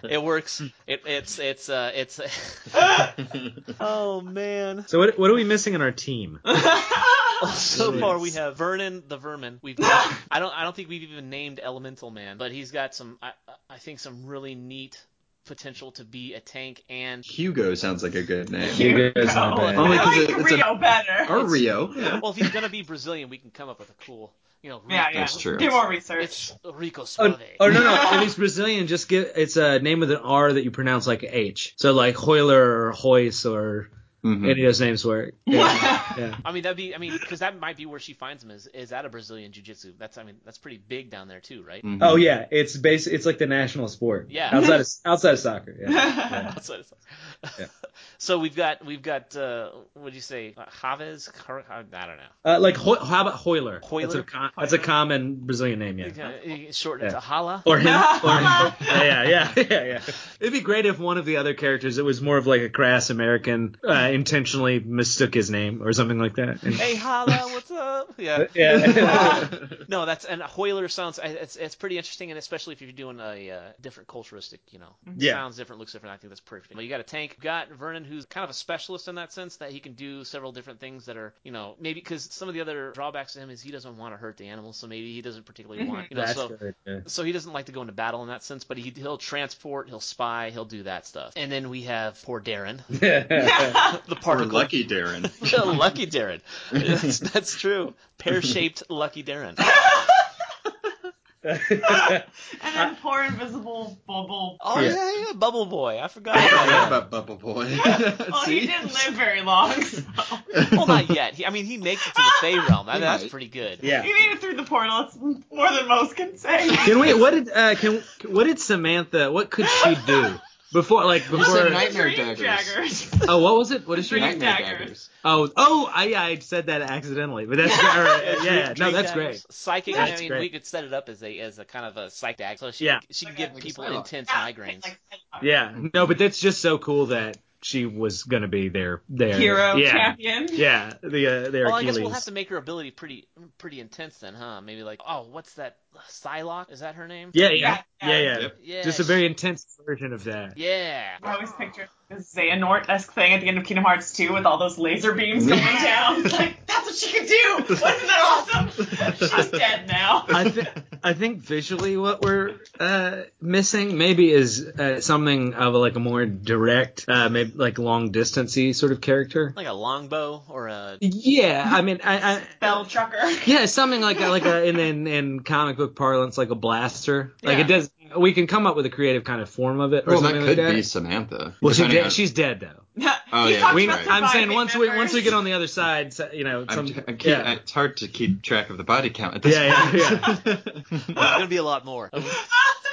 It works. It, it's it's uh it's. Oh man. So what what are we missing in our team? So far we have Vernon the Vermin. We've got, I don't I don't think we've even named Elemental Man, but he's got some I I think some really neat potential to be a tank. And Hugo sounds like a good name. Hugo's not bad. Only because it, it's Rio a, better. Or Rio. Yeah. Well, if he's gonna be Brazilian, we can come up with a cool. You know, yeah, yeah. That's true. Do more research. It's Rico Suave. Oh, oh no, no. If he's Brazilian, just give it's a name with an R that you pronounce like an H. So like Hoyler or Hoyce or mm-hmm. any of those names work. Yeah. Yeah. I mean that'd be. I mean because that might be where she finds him. Is is that a Brazilian jiu-jitsu? That's I mean that's pretty big down there too, right? Mm-hmm. Oh yeah, it's base. It's like the national sport. Yeah. Outside of outside of soccer. Yeah. Yeah. Outside of soccer. Yeah. So we've got we've got uh, what do you say uh, Javez? I don't know. Uh, like ho- how about Hoyler? Hoyler? That's a, com- that's a common Brazilian name, yeah. yeah Shortened yeah. to Hala. Or him. or him. Yeah, yeah, yeah, yeah. It'd be great if one of the other characters it was more of like a crass American uh, intentionally mistook his name or something like that. And... Hey Hala, what's up? Yeah. Yeah. No, that's and Hoyler sounds it's it's pretty interesting, and especially if you're doing a uh, different culturistic, you know, yeah. sounds different, looks different. I think that's perfect. But you got a tank, you've got Vernon, who's kind of a specialist in that sense that he can do several different things that are, you know, maybe because some of the other drawbacks to him is he doesn't want to hurt the animals, so maybe he doesn't particularly want, you know, so, good, yeah. so he doesn't like to go into battle in that sense, but he, he'll transport, he'll spy, he'll do that stuff. And then we have poor Darren. The particle. Poor lucky Darren. Lucky Darren. That's, that's true. Pear-shaped lucky Darren. And then poor invisible Bubble. Oh yeah, yeah, yeah Bubble Boy. I forgot about, I forgot about Bubble Boy. Well, he didn't live very long. So. Well, not yet. He, I mean, he makes it to the Fey Realm. I mean, that's pretty good. Yeah, he made it through the portal. It's more than most can say. Can we? What did? Uh, can? What did Samantha? What could she do? Before, like, before... Nightmare Daggers. daggers. Oh, what was it? What is she? Nightmare daggers. daggers. Oh, oh, I I said that accidentally, but that's... Or, yeah, yeah no, that's daggers. Great. Psychic, that's I mean, great. We could set it up as a as a kind of a psych dag, so she, yeah. she can give people intense yeah. migraines. Yeah, no, but that's just so cool that she was going to be their, their... Hero yeah. champion. Yeah, the, uh, their well, Achilles. Well, I guess we'll have to make her ability pretty pretty intense then, huh? Maybe like, oh, what's that... Psylocke, is that her name? Yeah, yeah, yeah, yeah. yeah. yeah. yeah Just she... a very intense version of that. Yeah. I always picture this Xehanort-esque thing at the end of Kingdom Hearts two with all those laser beams going down. It's like, that's what she could do! Wasn't that awesome? She's dead now. I, th- I think visually what we're uh, missing maybe is uh, something of a, like a more direct, uh, maybe like long-distancey sort of character. Like a longbow or a... Yeah, I mean... I, I Spell trucker. Yeah, something like a, like a, in, in, in comic book parlance, like a blaster. Yeah. Like it does. We can come up with a creative kind of form of it. Or well, something that could like that. be Samantha. Well, she de- on... she's dead though. Oh yeah, we, right. I'm saying once members. we once we get on the other side, you know, some, I'm, I'm keep, yeah. it's hard to keep track of the body count at this yeah, point. Yeah, yeah. There's gonna be a lot more.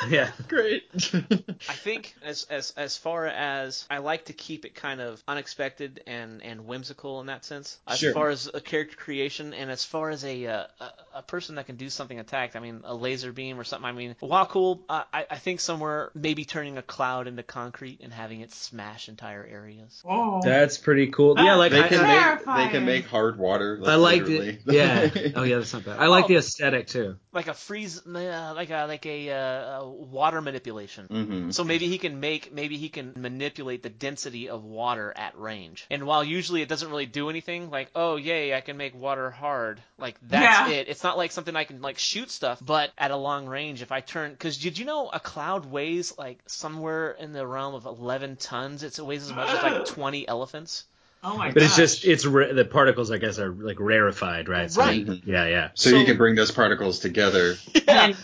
Yeah, great. I think as as as far as I like to keep it kind of unexpected and, and whimsical in that sense. As sure. far as a character creation and as far as a, a a person that can do something attacked. I mean, a laser beam or something. I mean, while cool, uh, I I think somewhere maybe turning a cloud into concrete and having it smash entire areas. Oh, that's pretty cool. That's yeah, like they I, can I, make they can make hard water. Like, I like it. Yeah. Oh yeah, that's not bad. I like oh, the aesthetic too. Like a freeze, uh, like a like a. Uh, water manipulation. Mm-hmm. So maybe he can make, maybe he can manipulate the density of water at range. And while usually it doesn't really do anything, like, oh, yay, I can make water hard. Like, that's yeah. it. It's not like something I can, like, shoot stuff, but at a long range, if I turn, because did you know a cloud weighs, like, somewhere in the realm of eleven tons? It's, it weighs as much as, like, twenty elephants. Oh my god! But gosh. it's just it's ra- the particles I guess are like rarefied, right? So right. You, yeah, yeah. So, so you can bring those particles together yeah. and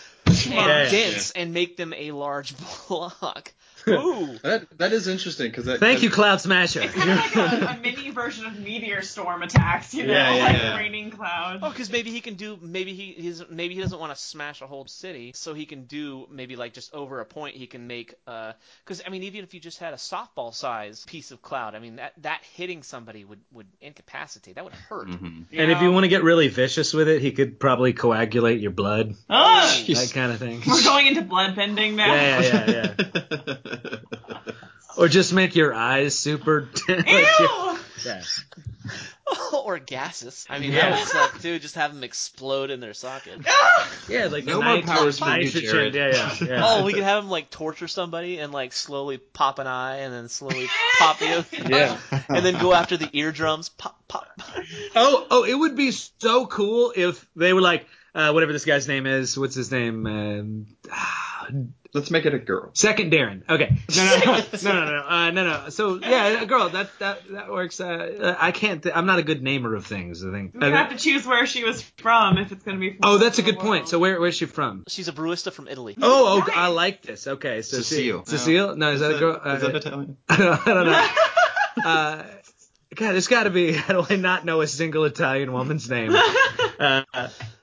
yeah. dense yeah. and make them a large block. Ooh, that that is interesting because thank I, you, Cloud Smasher. It's kind of like a, a mini version of meteor storm attacks, you know, yeah, yeah, like yeah. raining clouds. Oh, because maybe he can do maybe he he's, maybe he doesn't want to smash a whole city, so he can do maybe like just over a point he can make uh because I mean even if you just had a softball size piece of cloud, I mean that that hitting somebody would, would incapacitate. That would hurt. Mm-hmm. Yeah. And if you want to get really vicious with it, he could probably coagulate your blood. Oh, that kind of thing. We're going into blood bending now. Yeah, yeah, yeah. yeah. Or just make your eyes super. Ew! Yeah. Or gases. I mean, yeah. That would suck too. Just have them explode in their socket. Yeah, like no more powers for you, Jared. Yeah, yeah, yeah. Oh, we could have them like torture somebody and like slowly pop an eye and then slowly pop the other. Yeah. And then go after the eardrums. Pop, pop. Oh, oh! It would be so cool if they were like uh, whatever this guy's name is. What's his name? Um, Let's make it a girl. Second Darren. Okay. No, no, no, no, no, no. Uh, no, no. So yeah, a girl. That that that works. Uh, I can't. Th- I'm not a good namer of things. I think. You I have think. to choose where she was from if it's gonna be. From oh, that's a good world. point. So where where's she from? She's a barista from Italy. Oh, oh, I like this. Okay, so Cecile. She, Cecile? No, is, is that, that a girl? Uh, is that Italian? I don't, I don't know. uh, God, it's got to be. How do I not know a single Italian woman's name? Uh,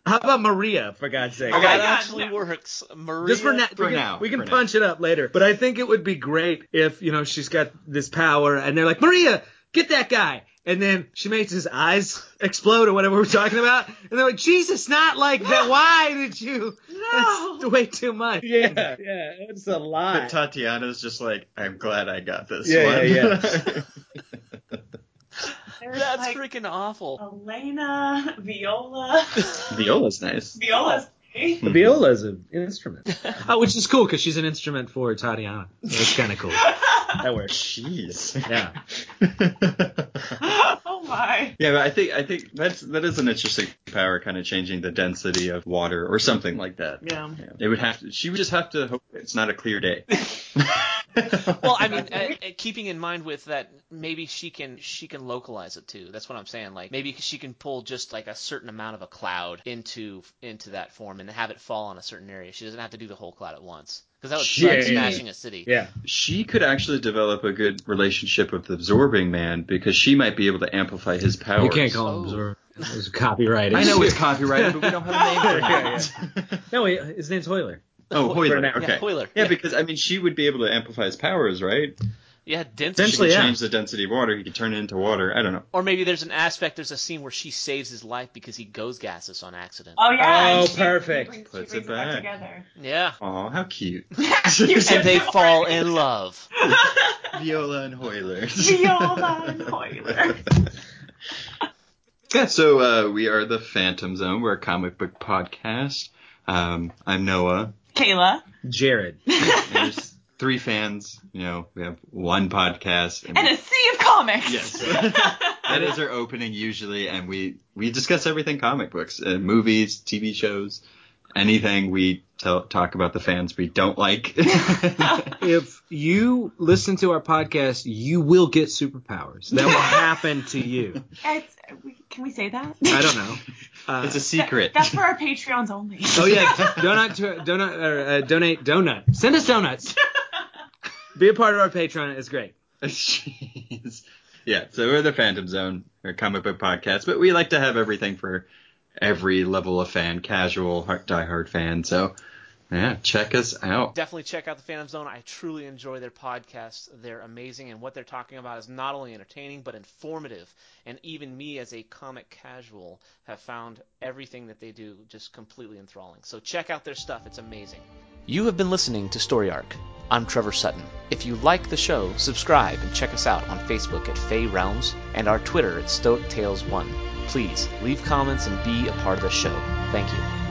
how about Maria, for God's sake? Oh, that actually works. Maria. Just for, na- for we can, now. We can for punch now. it up later. But I think it would be great if, you know, she's got this power and they're like, Maria, get that guy. And then she makes his eyes explode or whatever we're talking about. And they're like, Jesus, not like that. Why did you? No. That's way too much. Yeah, yeah, it's a lot. But Tatiana's just like, I'm glad I got this yeah, one. Yeah, yeah. There's That's like freaking awful. Elena, Viola. Viola's nice. Viola's nice. Viola's an instrument. Oh, which is cool because she's an instrument for Tatiana. That's kind of cool. That works. Jeez. Yeah. Oh my. Yeah, but I think I think that's that is an interesting power, kind of changing the density of water or something like that. Yeah. yeah. It would have to. She would just have to hope it's not a clear day. Well, I mean, uh, keeping in mind with that, maybe she can she can localize it too. That's what I'm saying. Like maybe she can pull just like a certain amount of a cloud into into that form and have it fall on a certain area. She doesn't have to do the whole cloud at once. Because that would suck, smashing a city. Yeah. She could actually develop a good relationship with Absorbing Man because she might be able to amplify his powers. You can't call him oh. Absorbing. It's copyrighted. I know it's copyrighted, but we don't have a name for him. Yeah, yeah. No, wait, his name's Hoyler. Oh, Hoyler. Okay. Yeah, Hoyler. Yeah, yeah, because, I mean, she would be able to amplify his powers, right? Yeah, density. She can yeah. change the density of water. He can turn it into water. I don't know. Or maybe there's an aspect, there's a scene where she saves his life because he goes gaseous on accident. Oh, yeah. Oh, she, perfect. She brings, Puts she brings it, back. it back together. Yeah. Aw, how cute. And they fall in love. Viola and Hoyler. Viola and Hoyler. So uh, we are the Phantom Zone. We're a comic book podcast. Um, I'm Noah. Kayla. Jared. Three fans, you know, we have one podcast. And, and we, a sea of comics. Yes. That is our opening usually, and we, we discuss everything comic books, uh, movies, T V shows, anything. We t- talk about the fans we don't like. If you listen to our podcast, you will get superpowers. That will happen to you. It's, can we say that? I don't know. Uh, it's a secret. That, that's for our Patreons only. Oh, yeah. Donut, donut, or, uh, donate donut. Send us donuts. Be a part of our Patreon. It's great. Jeez. Yeah, so we're the Phantom Zone, our comic book podcast, but we like to have everything for every level of fan, casual, diehard fan. So, yeah, check us out. Definitely check out the Phantom Zone. I truly enjoy their podcasts. They're amazing, and what they're talking about is not only entertaining but informative. And even me as a comic casual have found everything that they do just completely enthralling. So check out their stuff. It's amazing. You have been listening to Story Arc. I'm Trevor Sutton. If you like the show, subscribe and check us out on Facebook at Fey Realms and our Twitter at Stoic Tales one. Please leave comments and be a part of the show. Thank you.